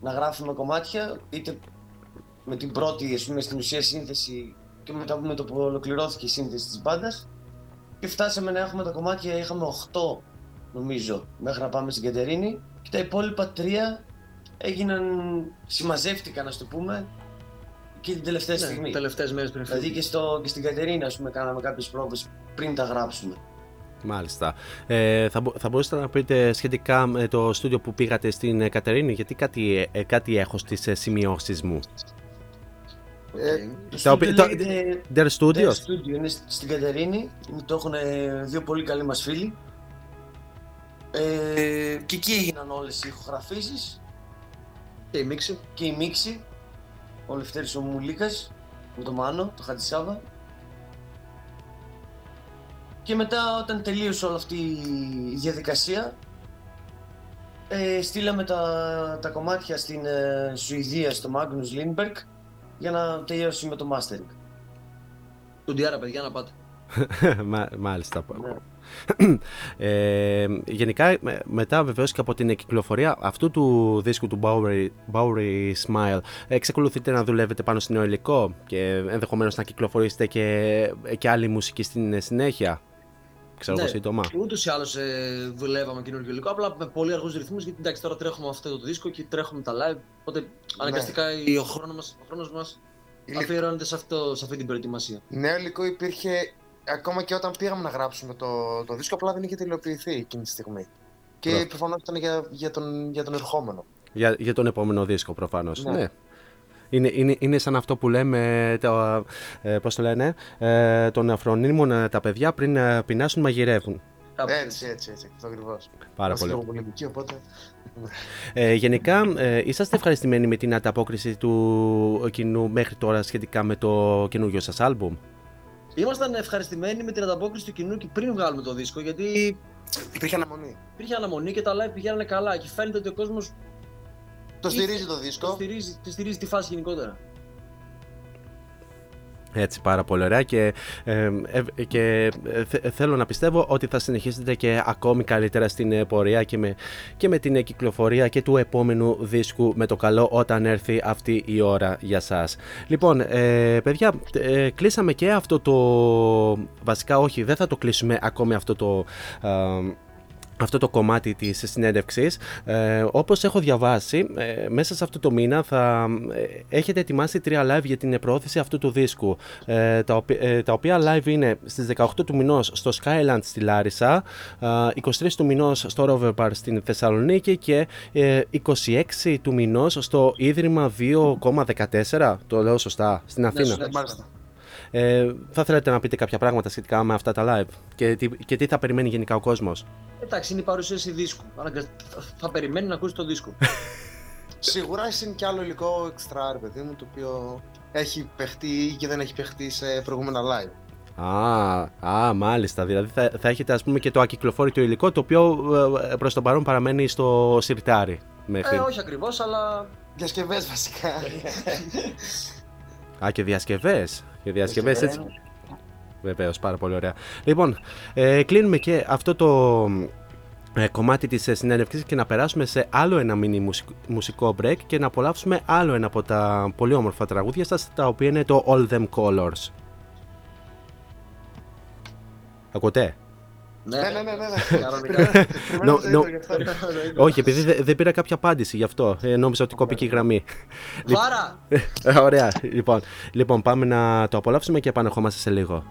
να γράφουμε κομμάτια, είτε με την πρώτη, ας πούμε, στην ουσία σύνθεση και μετά με το που ολοκληρώθηκε η σύνθεση της μπάντας και φτάσαμε να έχουμε τα κομμάτια, είχαμε οκτώ νομίζω, μέχρι να πάμε στην Κατερίνη και τα υπόλοιπα τρία έγιναν, συμμαζεύτηκαν ας το πούμε και την τελευταία ναι, στιγμή. Τελευταίες μέρες πριν. Δηλαδή και, στο, και στην Κατερίνα ας πούμε κάναμε κάποιες πρόβες πριν τα γράψουμε. Μάλιστα. Ε, θα, θα μπορούσατε να πείτε σχετικά με το στούντιο που πήγατε στην Κατερίνη, γιατί κάτι, κάτι έχω στις σημειώσεις μου. Ε, το okay. Their Studio είναι στην Κατερίνη, το έχουν δύο πολύ καλοί μας φίλοι ε, και εκεί έγιναν όλες οι ηχογραφήσεις. Και η Μίξη. Και η Μίξη. Ο Λευτέρης ο Μουλίκας. Με το Μάνο, το Χατζησάβα. Και μετά, όταν τελείωσε όλη αυτή η διαδικασία, ε, στείλαμε τα, τα κομμάτια στην ε, Σουηδία, στο Magnus Lindberg, για να τελειώσει με το mastering. Τουντιάρα, παιδιά, να πάτε. Μάλιστα. Ε, γενικά, με, μετά βεβαίως και από την κυκλοφορία αυτού του δίσκου του Bowery, Bowery Smile, εξακολουθείτε να δουλεύετε πάνω στο νέο υλικό και ενδεχομένως να κυκλοφορήσετε και, και άλλη μουσική στην συνέχεια, ξέρω εγώ, ναι, σύντομα. Ούτως ή άλλως ε, δουλεύαμε καινούργιο υλικό, απλά με πολύ αργούς ρυθμούς, γιατί εντάξει, τώρα τρέχουμε αυτό το δίσκο και τρέχουμε τα live, οπότε αναγκαστικά ναι, ο χρόνος μας, ο χρόνος μας υλικό αφιερώνεται σε, αυτό, σε αυτή την προετοιμασία. Νέο υλικό υπήρχε ακόμα και όταν πήγαμε να γράψουμε το, το δίσκο, απλά δεν είχε τελειοποιηθεί εκείνη τη στιγμή. Και προφανώς ήταν για, για, τον, για τον ερχόμενο. Για, για τον επόμενο δίσκο, προφανώς. Ναι. Ναι. Είναι, είναι, είναι σαν αυτό που λέμε, το, ε, πώς το λένε, ε, τον αφρονίμων τα παιδιά πριν πεινάσουν μαγειρεύουν. Έτσι, έτσι, έτσι, αυτό ακριβώς. Πάρα πολύ. Οπότε... Ε, γενικά, ε, είσαστε ευχαριστημένοι με την ανταπόκριση του κοινού μέχρι τώρα σχετικά με το καινούργιο σας άλμπουμ? Ήμασταν ευχαριστημένοι με την ανταπόκριση του κοινού και πριν βγάλουμε το δίσκο, γιατί υπήρχε αναμονή. Υπήρχε αναμονή και τα live πηγαίνανε καλά και φαίνεται ότι ο κόσμος το στηρίζει το δίσκο. Το στηρίζει, το στηρίζει τη φάση γενικότερα. Έτσι, πάρα πολύ ωραία και, ε, ε, και θε, θέλω να πιστεύω ότι θα συνεχίσετε και ακόμη καλύτερα στην πορεία και με, και με την κυκλοφορία και του επόμενου δίσκου με το καλό όταν έρθει αυτή η ώρα για σας. Λοιπόν, ε, παιδιά, ε, κλείσαμε και αυτό το... βασικά όχι, δεν θα το κλείσουμε ακόμη αυτό το... Ε, αυτό το κομμάτι της συνέντευξης. Ε, όπως έχω διαβάσει, ε, μέσα σε αυτό το μήνα θα ε, έχετε ετοιμάσει τρία live για την προώθηση αυτού του δίσκου. Ε, τα, ε, τα οποία live είναι στις δεκαοκτώ του μηνός στο Skyland στη Λάρισα, ε, είκοσι τρεις του μηνός στο Rover Bar στην Θεσσαλονίκη και ε, είκοσι έξι του μηνός στο Ίδρυμα δύο κόμμα δεκατέσσερα, το λέω σωστά, στην Αθήνα. Ναι, Ε, θα θέλετε να πείτε κάποια πράγματα σχετικά με αυτά τα live και τι, και τι θα περιμένει γενικά ο κόσμος? Εντάξει, είναι η παρουσίαση δίσκου. Θα περιμένει να ακούσει το δίσκο. Σίγουρα είναι κι άλλο υλικό extra, παιδί μου, το οποίο έχει παιχτεί και δεν έχει παιχτεί σε προηγούμενα live. Α, α, μάλιστα. Δηλαδή θα, θα έχετε, ας πούμε, και το ακυκλοφόρητο υλικό, το οποίο προς τον παρόν παραμένει στο σιρτάρι. Μέχρι. Ε, όχι ακριβώς, αλλά διασκευές βασικά. Α, και διασκευές. Και διασκευές, έτσι. Βεβαίως, πάρα πολύ ωραία. Λοιπόν, ε, κλείνουμε και αυτό το ε, κομμάτι της συνέντευξης και να περάσουμε σε άλλο ένα μίνι μουσικό break και να απολαύσουμε άλλο ένα από τα πολύ όμορφα τραγούδια σας, τα οποία είναι το All Them Colors. Ακούτε? Ναι, ναι, ναι, ναι. Όχι, επειδή δεν πήρα κάποια απάντηση γι' αυτό. Νόμιζα ότι κόπηκε η γραμμή. Βάρα! Ωραία, λοιπόν, πάμε να το απολαύσουμε και επανερχόμαστε σε λίγο.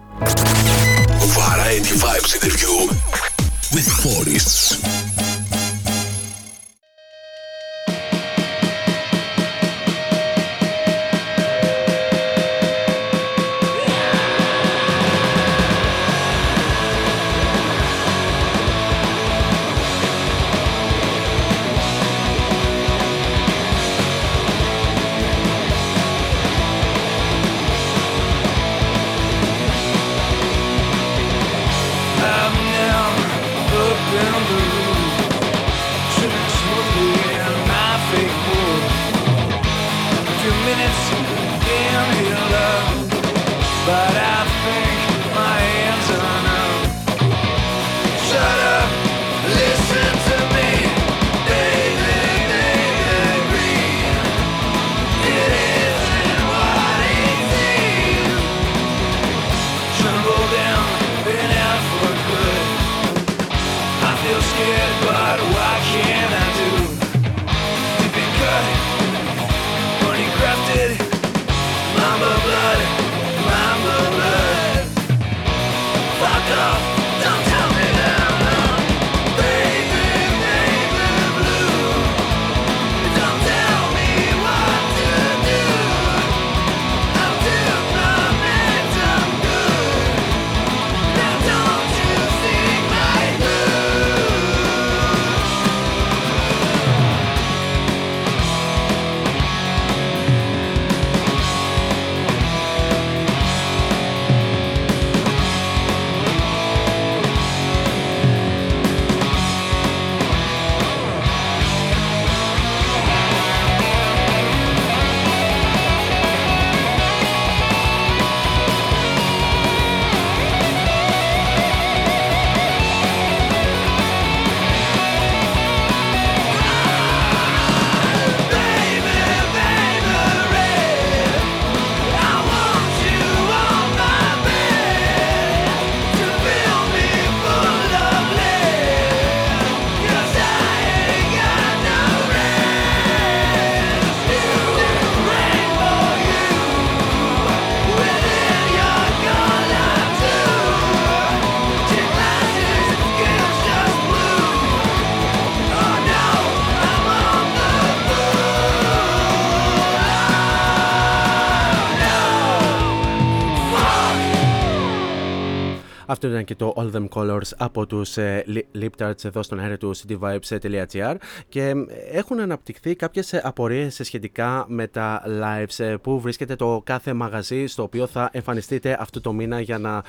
Αυτό ήταν και το All Them Colors από τους ε, Liptards εδώ στον αέρα του cityvibes.gr και έχουν αναπτυχθεί κάποιες απορίες σχετικά με τα lives που βρίσκεται το κάθε μαγαζί στο οποίο θα εμφανιστείτε αυτό το μήνα για να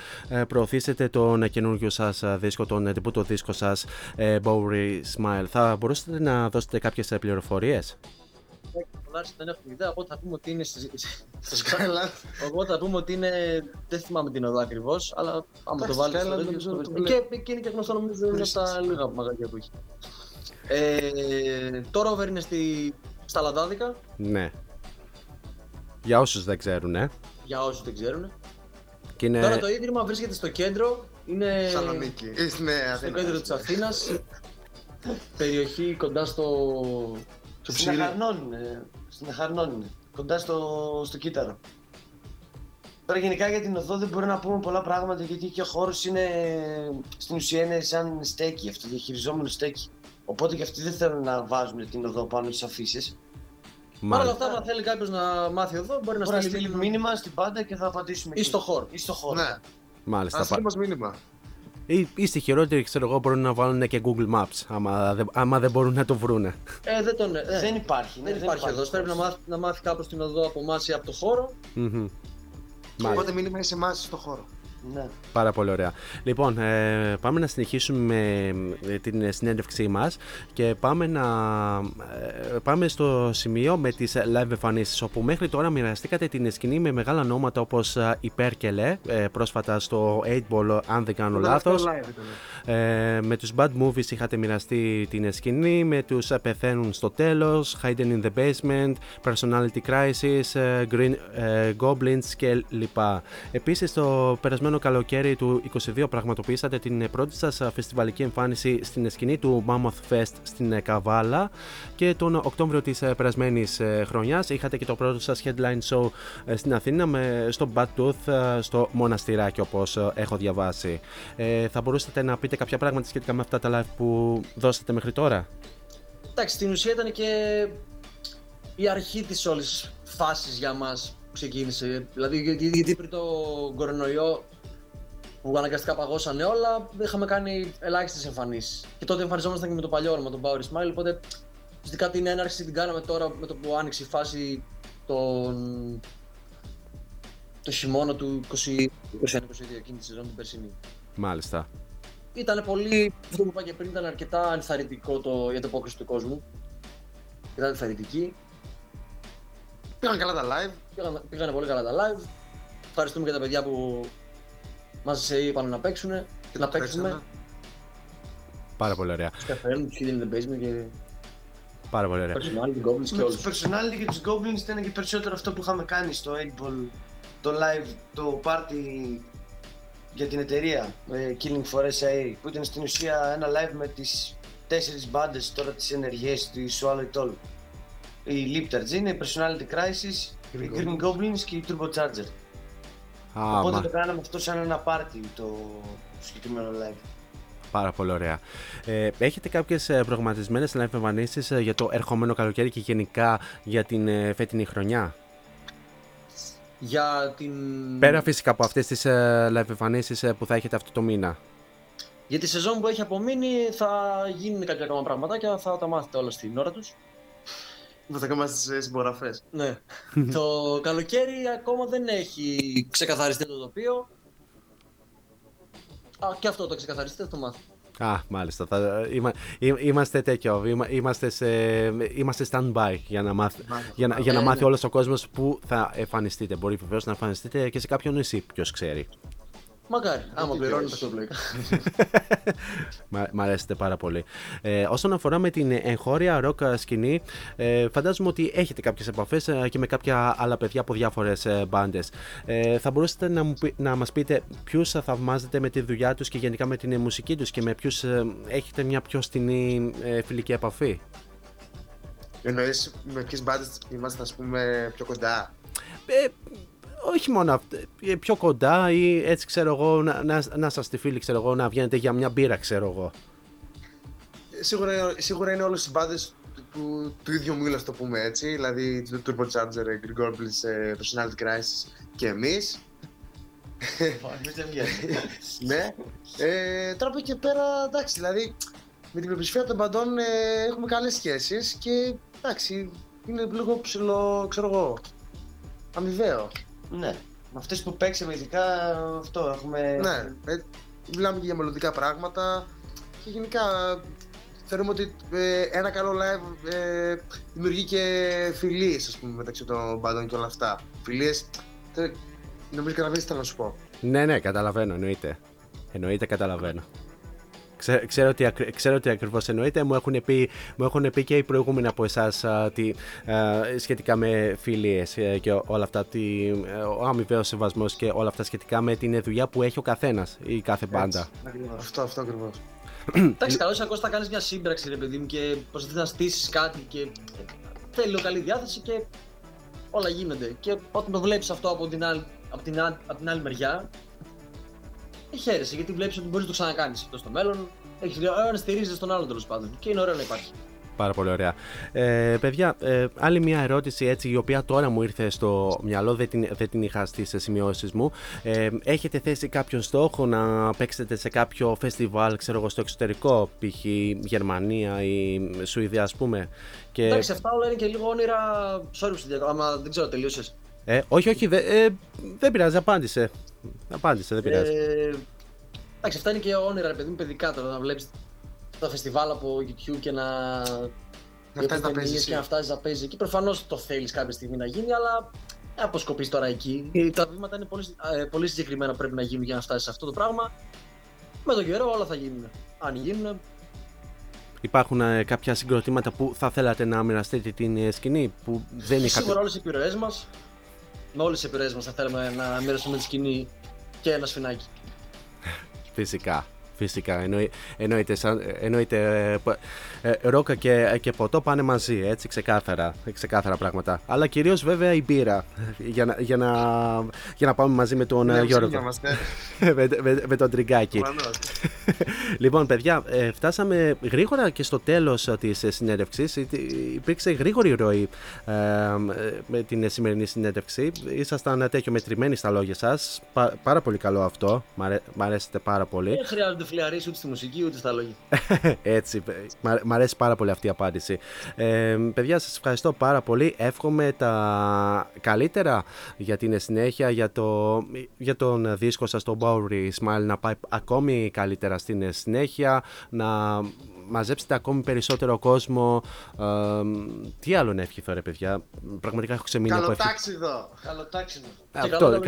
προωθήσετε τον καινούργιο σας δίσκο, τον εντυπούτο δίσκο σας Bowery Smile. Θα μπορούσατε να δώσετε κάποιες πληροφορίες? Δεν έχουμε ιδέα, οπότε θα πούμε ότι είναι στο Skyland. Οπότε θα πούμε ότι είναι. Δεν θυμάμαι την οδό ακριβώς, αλλά άμα το βάλεις στο Skyland. Και είναι και γνωστό νομίζω είναι από τα λίγα μαγαζιά που έχει. Το Rover είναι στα Λαντάδικα. Ναι. Για όσους δεν ξέρουν, ε. Για όσους δεν ξέρουν. Τώρα το ίδρυμα βρίσκεται στο κέντρο. Είναι στο κέντρο της Αθήνας. Περιοχή κοντά στο. Στην Αχαρνών είναι, κοντά στο, στο κύτταρο. Τώρα γενικά για την οδό δεν μπορούμε να πούμε πολλά πράγματα γιατί και ο χώρος είναι στην ουσία είναι σαν στέκι, αυτό διαχειριζόμενο στέκι. Οπότε και αυτοί δεν θέλουν να βάζουν την οδό πάνω στις αφήσεις. Παρ' όλα αυτά, αν θέλει κάποιος να μάθει οδό μπορεί να μπορεί στείλει μήνυμα, μήνυμα στην πάντα και θα απαντήσουμε. Ή στο χώρο. Ή στο χώρο. Ναι. Μάλιστα. Ας στείλουμε μήνυμα. Ή, ή στη χειρότερη, ξέρω εγώ, μπορούν να βάλουν και Google Maps, άμα, δε, άμα δεν μπορούν να το βρούνε. Ε, δεν, τον, ε, δεν υπάρχει, ναι, δεν, δεν υπάρχει οδός. Πρέπει να μάθει, να μάθει κάπως την οδό από εμάς ή από το χώρο. Mm-hmm. Οπότε μήνυμα είναι σε εμάς στο χώρο. Ναι. Πάρα πολύ ωραία. Λοιπόν, ε, πάμε να συνεχίσουμε την συνέντευξή μας και πάμε, να, ε, πάμε στο σημείο με τις live εμφανίσεις, όπου μέχρι τώρα μοιραστήκατε την σκηνή με μεγάλα ονόματα όπως η Πέρκελε, ε, πρόσφατα στο οκτώ Ball, αν δεν κάνω λάθος. Ε, με τους Bad Movies είχατε μοιραστεί την σκηνή, με τους Πεθαίνουν στο τέλος, Hidden in the Basement, Personality Crisis, Green ε, Goblins κλπ. Επίσης, το περασμένο Το καλοκαίρι του είκοσι δύο πραγματοποιήσατε την πρώτη σας φεστιβαλική εμφάνιση στην σκηνή του Mammoth Fest στην Καβάλα και τον Οκτώβριο της περασμένης χρονιάς είχατε και το πρώτο σας headline show στην Αθήνα με, στο Bad Tooth στο Μοναστηράκι, όπως έχω διαβάσει. Ε, θα μπορούσατε να πείτε κάποια πράγματα σχετικά με αυτά τα live που δώσατε μέχρι τώρα? Εντάξει, στην ουσία ήταν και η αρχή της όλης φάσης για μας που ξεκίνησε, δηλαδή γιατί πριν το κορονοϊό που αναγκαστικά παγώσανε όλα, είχαμε κάνει ελάχιστες εμφανίσεις. Και τότε εμφανιζόμασταν και με το παλιό όνομα, τον Bowery Smile. Οπότε, ειδικά την έναρξη την κάναμε τώρα με το που άνοιξε η φάση τον. το χειμώνα του είκοσι είκοσι ένα είκοσι δύο, εκείνη τη σεζόν την περσινή. Μάλιστα. Ήταν πολύ. Αυτό που είπα και πριν ήταν αρκετά ενθαρρυντικό το... για την απόκριση του κόσμου. Ήταν ενθαρρυντική. Πήγαν καλά τα live. Πήγαν, πήγαν πολύ καλά τα live. Ευχαριστούμε και τα παιδιά που. Μας είπαν να παίξουνε, να παίξουμε. Πάρα πολύ ωραία. Τους καφέρνουν, τους hidden in the basement και... Πάρα πολύ ωραία. Personality, Goblins και όλους. Το Personality και τους Goblins ήταν και περισσότερο αυτό που είχαμε κάνει στο οκτώ Ball, το live, το party για την εταιρεία Killing for ες έι έι, που ήταν στην ουσία ένα live με τις τέσσερις μπάντες τώρα τις ενεργές του Swallow It All. Οι Liptards είναι, η Personality Crisis, οι Green Goblins και η Turbocharger. Ah, Οπότε μα... το κάναμε αυτό σαν ένα πάρτι το συγκεκριμένο live. Πάρα πολύ ωραία. Ε, έχετε κάποιες προγραμματισμένες live εμφανίσεις για το ερχόμενο καλοκαίρι και γενικά για την φετινή χρονιά? Για την... Πέρα φυσικά από αυτές τις live εμφανίσεις που θα έχετε αυτό το μήνα. Για τη σεζόν που έχει απομείνει θα γίνουν κάποια ακόμα πραγματάκια, θα τα μάθετε όλα στην ώρα τους. Θα κάνουμε συμπογραφές. Ναι. Το καλοκαίρι ακόμα δεν έχει ξεκαθαριστεί το τοπίο. Α, και αυτό το ξεκαθαριστεί θα το μάθω. Α, μάλιστα. Θα... Είμα... Είμαστε τέτοιο. Είμα... Είμαστε, σε... Είμαστε stand-by για να μάθει, για να... Για να μάθει όλος ο κόσμος που θα εμφανιστείτε. Μπορεί βεβαίως να εμφανιστείτε και σε κάποιο νησί, ποιος ξέρει. Μακάρι, άμα πληρώνει το πλέον. Μ' αρέσετε πάρα πολύ. Ε, όσον αφορά με την εγχώρια ροκ σκηνή, ε, φαντάζομαι ότι έχετε κάποιες επαφές και με κάποια άλλα παιδιά από διάφορες μπάντες. Ε, θα μπορούσατε να, μου, να μας πείτε ποιους θαυμάζετε με τη δουλειά τους και γενικά με την μουσική τους και με ποιους έχετε μια πιο στενή φιλική επαφή? Εννοείς με ποιες μπάντες είμαστε, ας πούμε, πιο κοντά? Ε, Όχι μόνο αυτό, πιο κοντά ή έτσι ξέρω εγώ, να, να, να σας τη φίλη ξέρω εγώ, να βγαίνετε για μια μπύρα ξέρω εγώ. Σίγουρα, σίγουρα είναι όλες οι μπάδες του, του ίδιου μήλου, ας το πούμε έτσι, δηλαδή το Turbocharger, Green Goblins, Personality Crisis και εμείς. Ναι. Ε, τώρα από εκεί πέρα, εντάξει, δηλαδή με την πλειοψηφία των παντών ε, έχουμε καλές σχέσεις και εντάξει, είναι λίγο ψηλό, ξέρω εγώ, αμοιβαίο. Ναι, με αυτές που παίξαμε ειδικά αυτό έχουμε... Ναι, ε, μιλάμε και για μελλοντικά πράγματα και γενικά θεωρούμε ότι ε, ένα καλό live ε, δημιουργεί και φιλίες, ας πούμε, μεταξύ των παντών και όλα αυτά. Φιλίες, τε, νομίζω καταλαβαίνεις τι θέλω να σου πω. Ναι, ναι, καταλαβαίνω, εννοείται. Εννοείται, καταλαβαίνω. Ξέ, ξέρω, τι, ξέρω τι ακριβώς εννοείται. Μου έχουν πει, μου έχουν πει και οι προηγούμενοι από εσάς ότι, ε, σχετικά με φιλίες ε, και όλα αυτά, τι, ε, ο αμοιβαίος σεβασμός και όλα αυτά σχετικά με την δουλειά που έχει ο καθένας ή κάθε μπάντα. Αυτό, αυτό ακριβώς. Εντάξει, καλώς ακούς, θα κάνεις μια σύμπραξη, ρε παιδί μου, και προσπαθείς να στήσεις κάτι και θέλει καλή διάθεση και όλα γίνονται. Και όταν το βλέπεις αυτό από την άλλη, από την, από την άλλη μεριά, χαίρεσαι, γιατί βλέπεις ότι μπορείς να το ξανακάνεις αυτό στο μέλλον. Έχεις λίγο να στηρίζεις τον άλλον, τέλος πάντων, και είναι ωραίο να υπάρχει. Πάρα πολύ ωραία. Ε, παιδιά, ε, άλλη μια ερώτηση έτσι, η οποία τώρα μου ήρθε στο μυαλό, δεν την, δεν την είχα στις σημειώσεις μου. Ε, έχετε θέσει κάποιον στόχο να παίξετε σε κάποιο φεστιβάλ, ξέρω εγώ, στο εξωτερικό, π.χ. Γερμανία ή Σουηδία, ας πούμε? Και... Εντάξει, αυτά όλα είναι και λίγο όνειρα. Sorry, άμα δεν ξέρω, τελείωσες. Ε, όχι, όχι, δε, ε, δεν πειράζει, απάντησε. Απάντησε, δεν πειράζει. Ε, εντάξει, αυτά είναι και όνειρα, ρε παιδί μου, παιδικά τώρα, να βλέπεις τα φεστιβάλ από YouTube και να, να φτάσεις να παίζεις και να φτάσεις να παίζεις εκεί. Προφανώς το θέλεις κάποια στιγμή να γίνει, αλλά δεν αποσκοπείς τώρα εκεί. Τα βήματα είναι πολύ, πολύ συγκεκριμένα που πρέπει να γίνουν για να φτάσεις σε αυτό το πράγμα. Με τον καιρό όλα θα γίνουν, αν γίνουν. Υπάρχουν ε, κάποια συγκροτήματα που θα θέλατε να μοιραστείτε την σκηνή, που δεν είναι σίγουρα κάποιο... όλες οι επιρροές μας. Με όλες τις επιρροές μας θα θέλουμε να μοιραστούμε τη σκηνή και ένα σφινάκι. Φυσικά, φυσικά, εννοεί, εννοείται, σαν, εννοείται ε, ε, ρόκα και, και ποτό πάνε μαζί, έτσι, ξεκάθαρα, ξεκάθαρα πράγματα. Αλλά κυρίως βέβαια η μπύρα, για να, για να, για να πάμε μαζί με τον ναι, Γιώργο, με, με, με τον Τριγκάκη. Λοιπόν, παιδιά, ε, φτάσαμε γρήγορα και στο τέλος της συνέντευξης. Υπήρξε γρήγορη ροή ε, με την σημερινή συνέντευξη. Ήσασταν τέτοιο μετρημένοι στα λόγια σας. Πα, πάρα πολύ καλό αυτό. Μ' αρέ, μ' αρέσετε πάρα πολύ. Δεν χρειάζονται φλιαρίες ούτε στη μουσική ούτε στα λόγια. Έτσι. Μ' αρέσει πάρα πολύ αυτή η απάντηση. Ε, παιδιά, σας ευχαριστώ πάρα πολύ. Εύχομαι τα καλύτερα για την συνέχεια, για, το, για τον δίσκο σας, τον Bowery Smile, να πάει ακόμη καλύτερα στην συνέχεια, να μαζέψετε ακόμη περισσότερο κόσμο. Ε, τι άλλο να ευχηθώ, ρε παιδιά, πραγματικά έχω ξεμείνει από ευχή. Καλοτάξιδο! Καλοτάξιδο! Αυτό,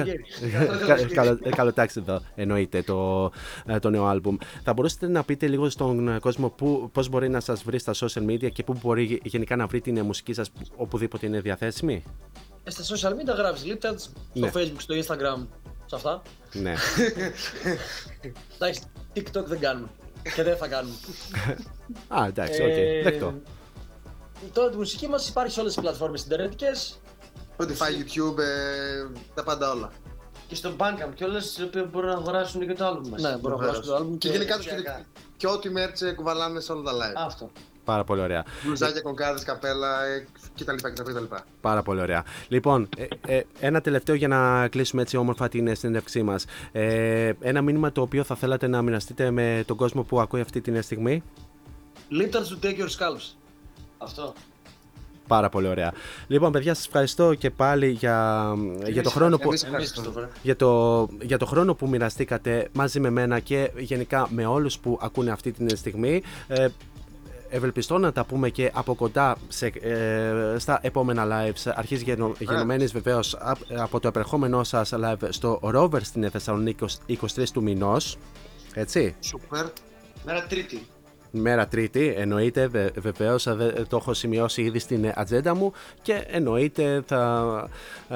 καλοτάξιδο, εννοείται το, το νέο άλμπουμ. Θα μπορούσατε να πείτε λίγο στον κόσμο που, πώς μπορεί να σας βρει στα social media και πού μπορεί γενικά να βρει την μουσική σας οπουδήποτε είναι διαθέσιμη? Στα social media γράφεις Liptards, ναι. Στο Facebook, στο Instagram, σε αυτά. Ναι. Εντάξει, TikTok δεν κάνουμε και δεν θα κάνουμε. Α, εντάξει, οκ, δεκτό. Τώρα τη μουσική μας υπάρχει σε όλες τις πλατφόρμες ιντερνετικές. Spotify, YouTube, ε, τα πάντα όλα. Και στο Bandcamp και όλες τις οποίες μπορούν να αγοράσουν και το album μας. Ναι, μπορούν να αγοράσουν το album και, και γενικά τους και, και ό,τι merch κουβαλάμε σε όλα τα live. Αυτό. Πάρα πολύ ωραία. Μπλουζάκια, κοκκάδες, καπέλα κτλ, κτλ. Πάρα πολύ ωραία. Λοιπόν, ε, ε, ένα τελευταίο για να κλείσουμε έτσι όμορφα την συνέντευξή μας. Ε, ένα μήνυμα το οποίο θα θέλατε να μοιραστείτε με τον κόσμο που ακούει αυτή την στιγμή. Liptards to take your scalps. Αυτό. Πάρα πολύ ωραία. Λοιπόν, παιδιά, σας ευχαριστώ και πάλι για, για, το, χρόνο που, για, το, για το χρόνο που μοιραστήκατε μαζί με μένα και γενικά με όλους που ακούνε αυτή την στιγμή. Ε, Ευελπιστώ να τα πούμε και από κοντά σε, ε, στα επόμενα lives, αρχής γενο, γενομένης βεβαίως από το επερχόμενό σας live στο Rover στην Θεσσαλονίκη είκοσι τρεις του μηνός, έτσι. Σούπερ, μέρα Τρίτη. Μέρα Τρίτη, εννοείται, βε, βεβαίως το έχω σημειώσει ήδη στην ατζέντα μου και εννοείται θα, ε,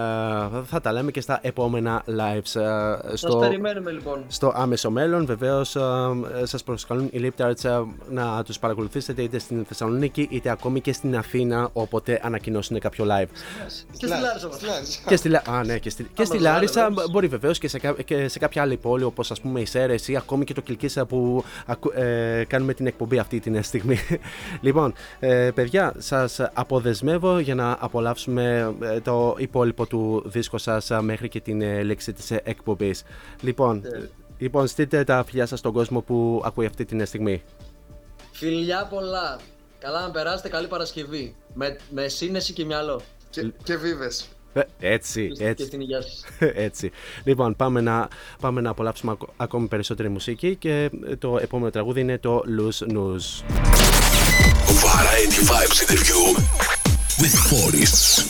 θα τα λέμε και στα επόμενα lives. Ε, στο, σας περιμένουμε λοιπόν. Στο άμεσο μέλλον βεβαίως ε, σας προσκαλούν οι Liptards ε, να τους παρακολουθήσετε είτε στην Θεσσαλονίκη είτε ακόμη και στην Αθήνα όποτε ανακοινώσουν κάποιο live. Και στη Λάρισα. Και στη, α, ναι, και στη, και στη Λάρισα μπορεί βεβαίως και σε, και σε κάποια άλλη πόλη όπως ας πούμε η Σέρεση ή ακόμη και το Κιλκίσσα που ε, κάνουμε την εκπομπή εκπομπή αυτή την στιγμή. Λοιπόν, ε, παιδιά, σας αποδεσμεύω για να απολαύσουμε το υπόλοιπο του δίσκου σας μέχρι και την λήξη της εκπομπής. Λοιπόν, yeah. λοιπόν, στείλτε τα φιλιά σας στον κόσμο που ακούει αυτή την στιγμή. Φιλιά πολλά. Καλά να περάσετε, καλή Παρασκευή. Με, με σύνεση και μυαλό. Και, και βίβες. Έτσι, έτσι. έτσι. Λοιπόν, πάμε να, πάμε να απολαύσουμε ακο, ακόμη περισσότερη μουσική και το επόμενο τραγούδι είναι το Loose News. Variety Vibes interview with Forests.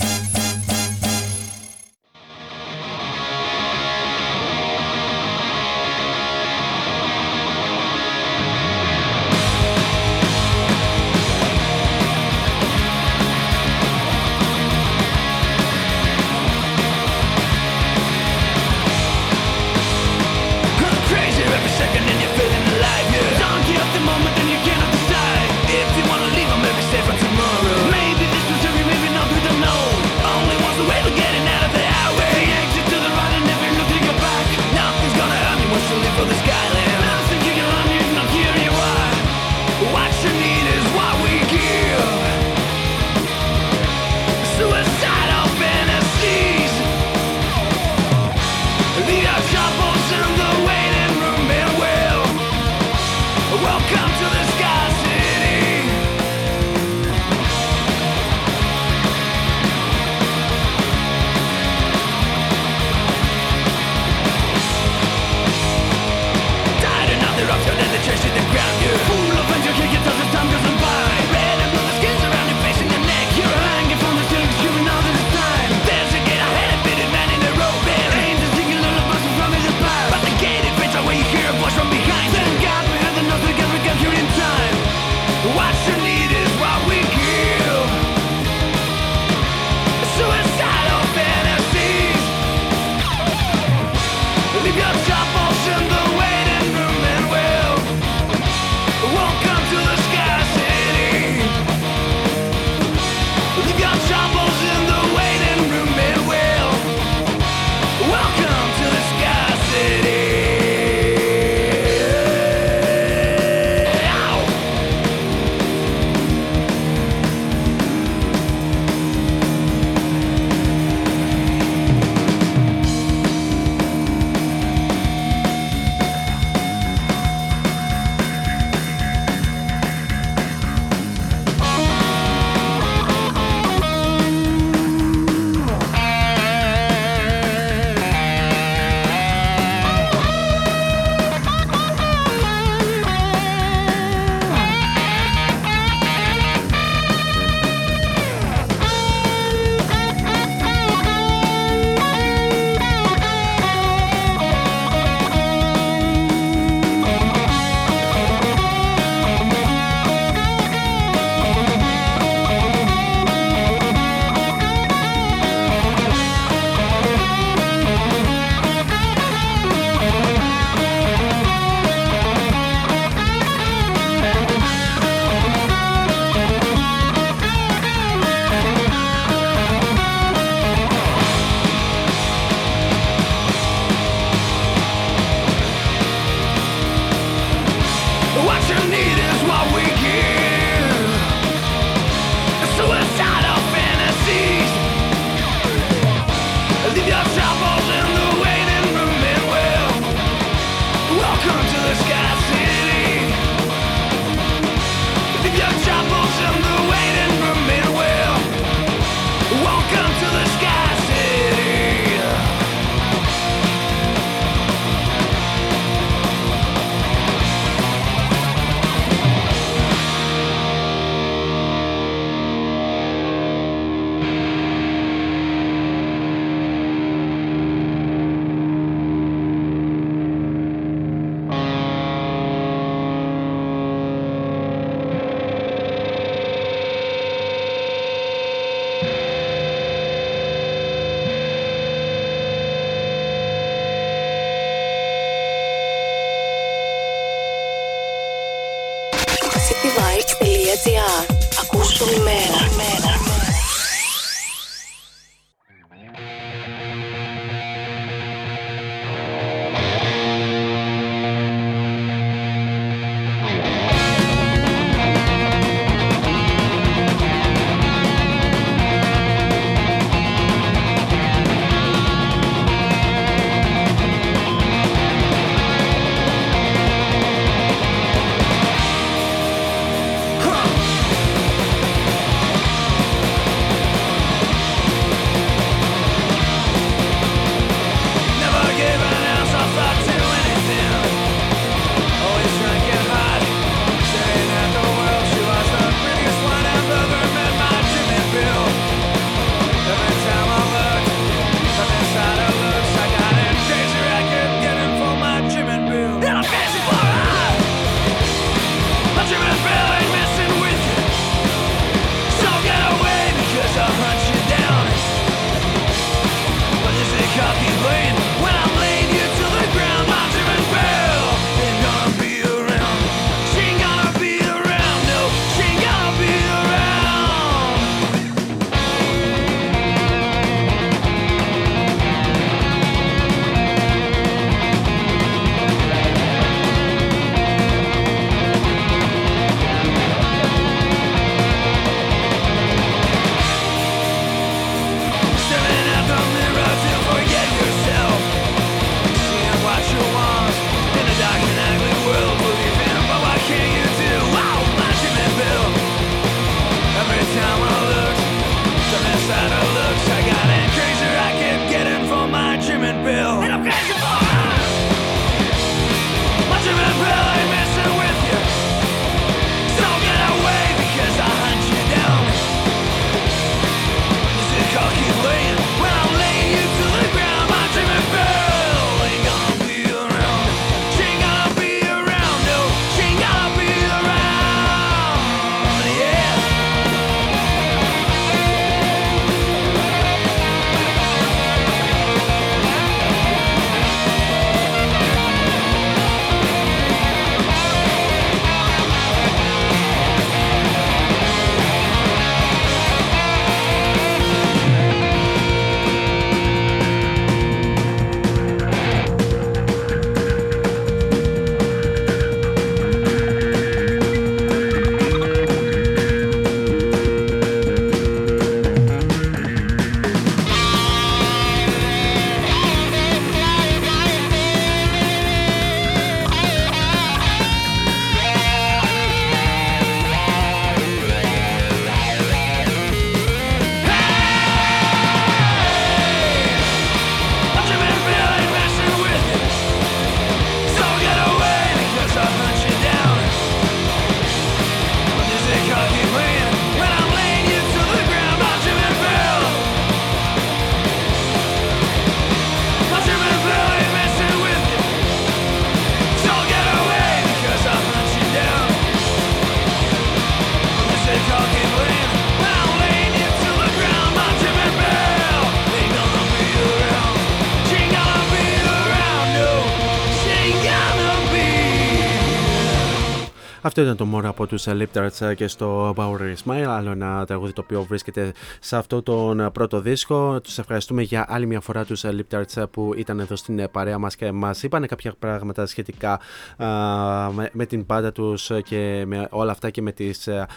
Αυτό ήταν το μόνο από τους Liptards και στο Bowery Smile, άλλο ένα τραγούδι το οποίο βρίσκεται σε αυτό τον πρώτο δίσκο. Τους ευχαριστούμε για άλλη μια φορά τους Liptards που ήταν εδώ στην παρέα μας και μας είπαν κάποια πράγματα σχετικά α, με, με την πάντα τους και με όλα αυτά και με τις, α,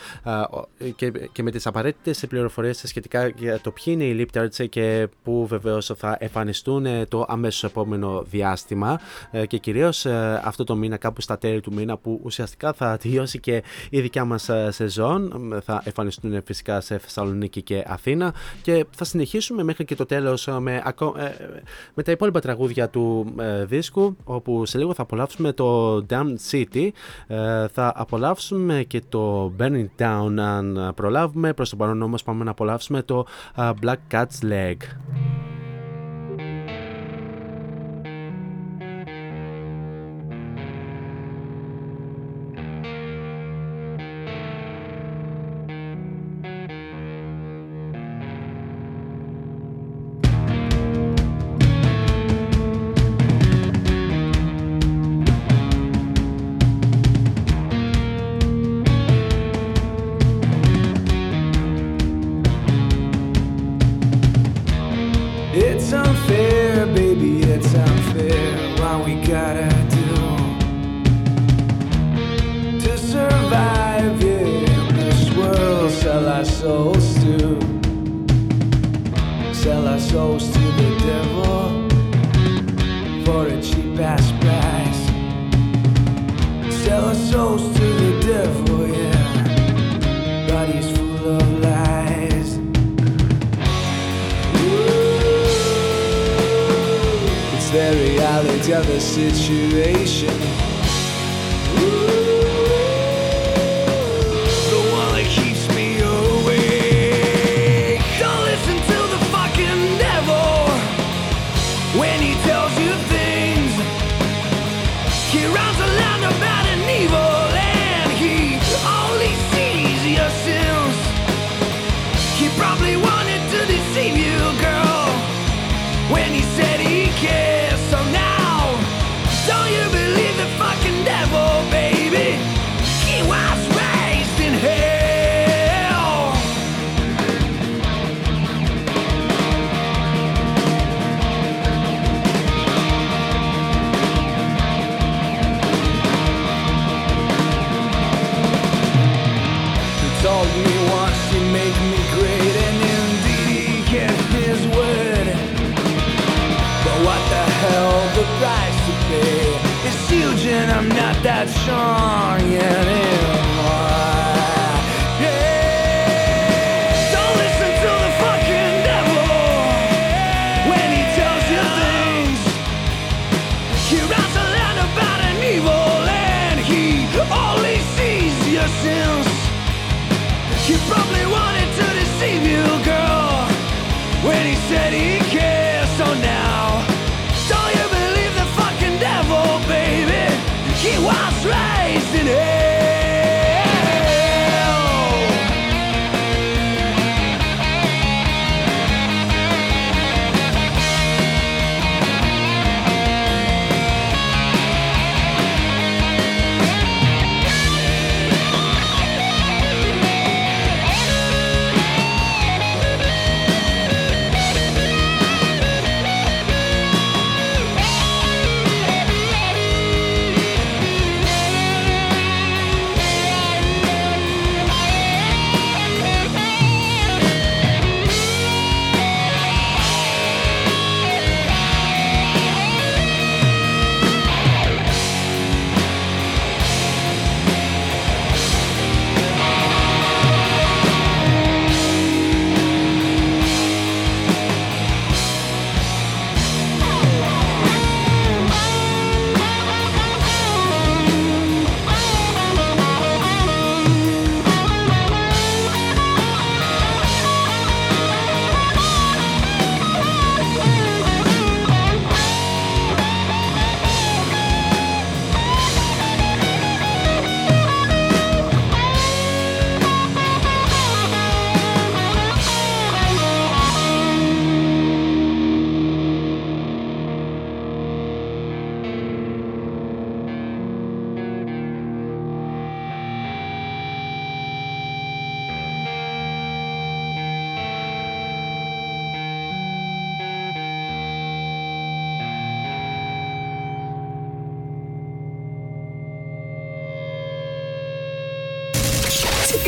και, και με τις απαραίτητες πληροφορίες σχετικά για το ποιοι είναι οι Liptards και που βεβαίως θα εμφανιστούν το αμέσως επόμενο διάστημα και κυρίως αυτό το μήνα, κάπου στα τέλη του μήνα, που ουσιαστικά θα τελειώσει και η δικιά μας σεζόν. Θα εμφανιστούν φυσικά σε Θεσσαλονίκη και Αθήνα και θα συνεχίσουμε μέχρι και το τέλος με, με τα υπόλοιπα τραγούδια του δίσκου, όπου σε λίγο θα απολαύσουμε το Damn City, θα απολαύσουμε και το Burning Down αν προλάβουμε. Προς τον παρόν όμως πάμε να απολαύσουμε το Black Cat's Leg.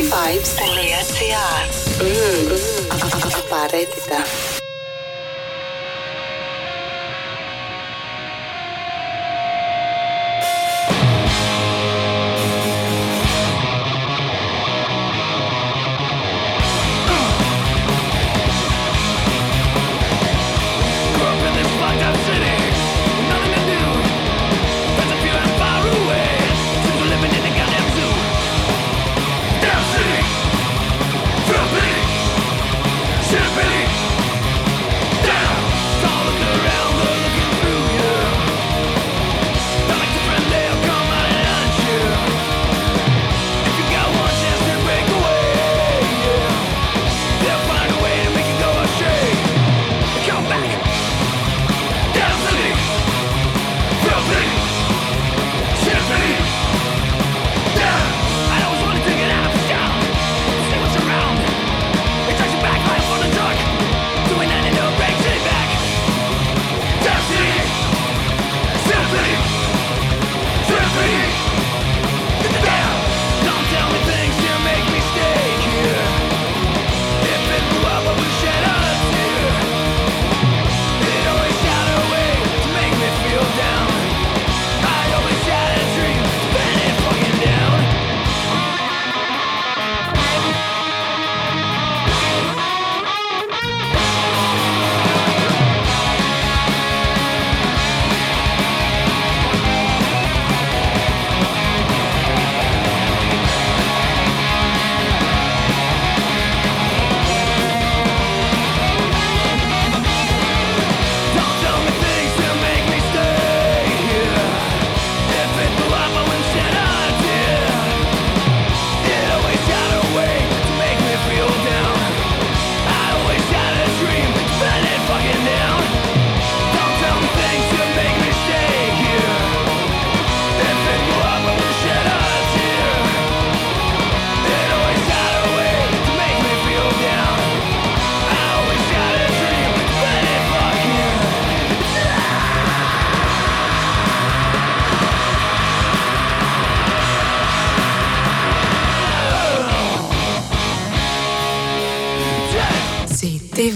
cityvibes.gr. Απαραίτητα.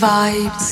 Vibes.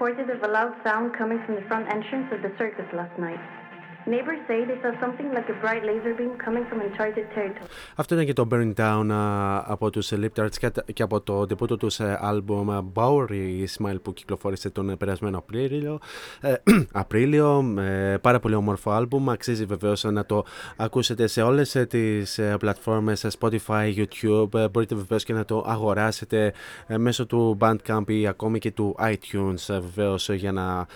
reported of a loud sound coming from the front entrance of the circus last night. Neighbors say they saw something like a bright laser beam coming from uncharted territory. Αυτό ήταν και το Burn Down από τους Liptards και από το debut τους album Bowery Smile που κυκλοφόρησε τον περασμένο Απρίλιο. Ε, Απρίλιο ε, πάρα πολύ όμορφο album, αξίζει βεβαίως να το ακούσετε σε όλες τις πλατφόρμες Spotify, YouTube. Μπορείτε βεβαίως και να το αγοράσετε μέσω του Bandcamp ή ακόμη και του iTunes βεβαίως για να,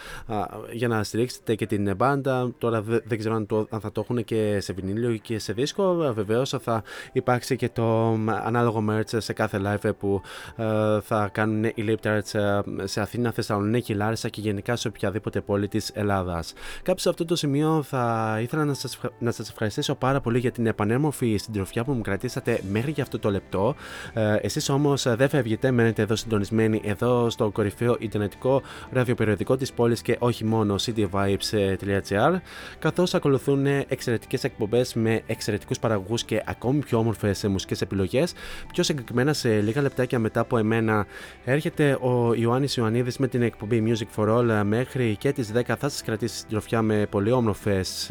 για να στηρίξετε και την μπάντα. Τώρα δεν ξέρω αν, το, αν θα το έχουν και σε βινίλιο και σε δίσκο. Βεβαίως θα υπάρξει και το ανάλογο merch σε κάθε live που ε, θα κάνουν οι Liptards σε Αθήνα, Θεσσαλονίκη, Λάρισα και γενικά σε οποιαδήποτε πόλη της Ελλάδας. Κάπου σε αυτό το σημείο θα ήθελα να σας, να σας ευχαριστήσω πάρα πολύ για την επανέμορφη συντροφιά που μου κρατήσατε μέχρι για αυτό το λεπτό. Ε, εσείς όμως δεν φεύγετε, μένετε εδώ συντονισμένοι εδώ στο κορυφαίο ιντερνετικό ραδιοπεριοδικό της πόλης και όχι μόνο cityvibes.gr. Καθώς ακολουθούν εξαιρετικές εκπομπές με εξαιρετικούς παραγωγούς και ακόμη πιο όμορφες μουσικές επιλογές. Πιο συγκεκριμένα σε λίγα λεπτάκια μετά από εμένα έρχεται ο Ιωάννης Ιωαννίδης με την εκπομπή Music for All. Μέχρι και τις δέκα θα σας κρατήσει στην τροφιά με πολύ όμορφες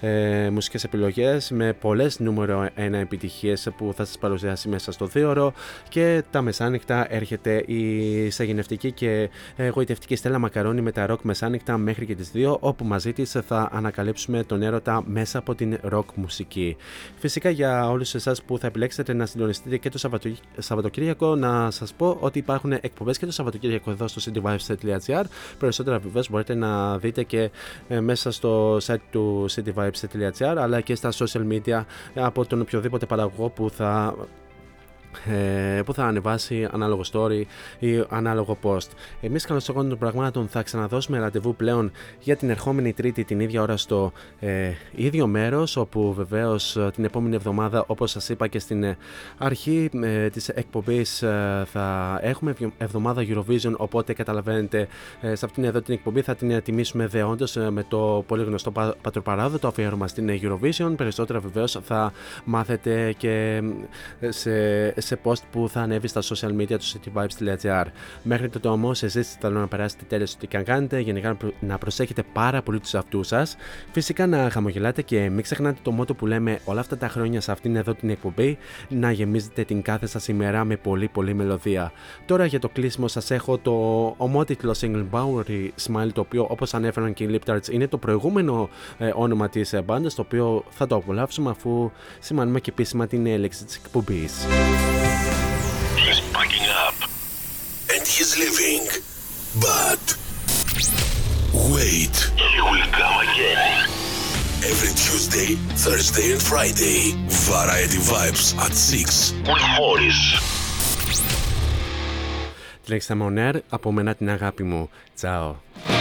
ε, μουσικές επιλογές, με πολλές νούμερο ένα επιτυχίες που θα σας παρουσιάσει μέσα στο δύο ώρο. Και τα μεσάνυχτα έρχεται η σαγηνευτική και εγωιτευτική Στέλλα Μακαρόνη με τα ροκ μεσάνυχτα μέχρι και τις δύο, όπου μαζί της θα ανακαλύψουμε τον έρωτα μέσα από την ροκ μουσική. Φυσικά για όλους εσάς που θα επιλέξετε να συντονιστείτε και το Σαββατοκύριακο, να σας πω ότι υπάρχουν εκπομπές και το Σαββατοκύριακο εδώ στο cityvibes.gr. Περισσότερα βεβαίως μπορείτε να δείτε και μέσα στο site του cityvibes.gr, αλλά και στα social media από τον οποιοδήποτε παραγωγό που θα που θα ανεβάσει ανάλογο story ή ανάλογο post. Εμείς καλώς εγώ των πραγμάτων θα ξαναδώσουμε ραντεβού πλέον για την ερχόμενη Τρίτη την ίδια ώρα στο ε, ίδιο μέρος, όπου βεβαίως την επόμενη εβδομάδα, όπως σας είπα και στην αρχή ε, της εκπομπής, ε, θα έχουμε εβδομάδα Eurovision, οπότε καταλαβαίνετε ε, σε αυτήν εδώ την εκπομπή θα την τιμήσουμε δεόντως ε, με το πολύ γνωστό πα, πατροπαράδοτο αφιέρωμα στην Eurovision. Περισσότερα βεβαίως θα μάθετε και σε σε post που θα ανέβει στα social media του cityvibes.gr. Μέχρι τότε όμως, εσείς θέλω να περάσετε τέλειες ό,τι και αν κάνετε, γενικά να προσέχετε πάρα πολύ τους αυτούς σας, φυσικά να χαμογελάτε και μην ξεχνάτε το μότο που λέμε όλα αυτά τα χρόνια σε αυτήν εδώ την εκπομπή, να γεμίζετε την κάθε σας ημέρα με πολύ πολύ μελωδία. Τώρα για το κλείσιμο σας έχω το ομότιτλο single Bowery Smile, το οποίο, όπως ανέφεραν και οι Liptards, είναι το προηγούμενο ε, όνομα της ε, μπάντας, το οποίο θα το απολαύσουμε αφού σημανούμε και επίσημα την έλεξη της εκπομπής. He's packing up and he's leaving, but wait, he will come again. Every Tuesday, Thursday and Friday, Variety Vibes at six with Morris. Τρέξαμε on air, από μένα την αγάπη μου. Ciao.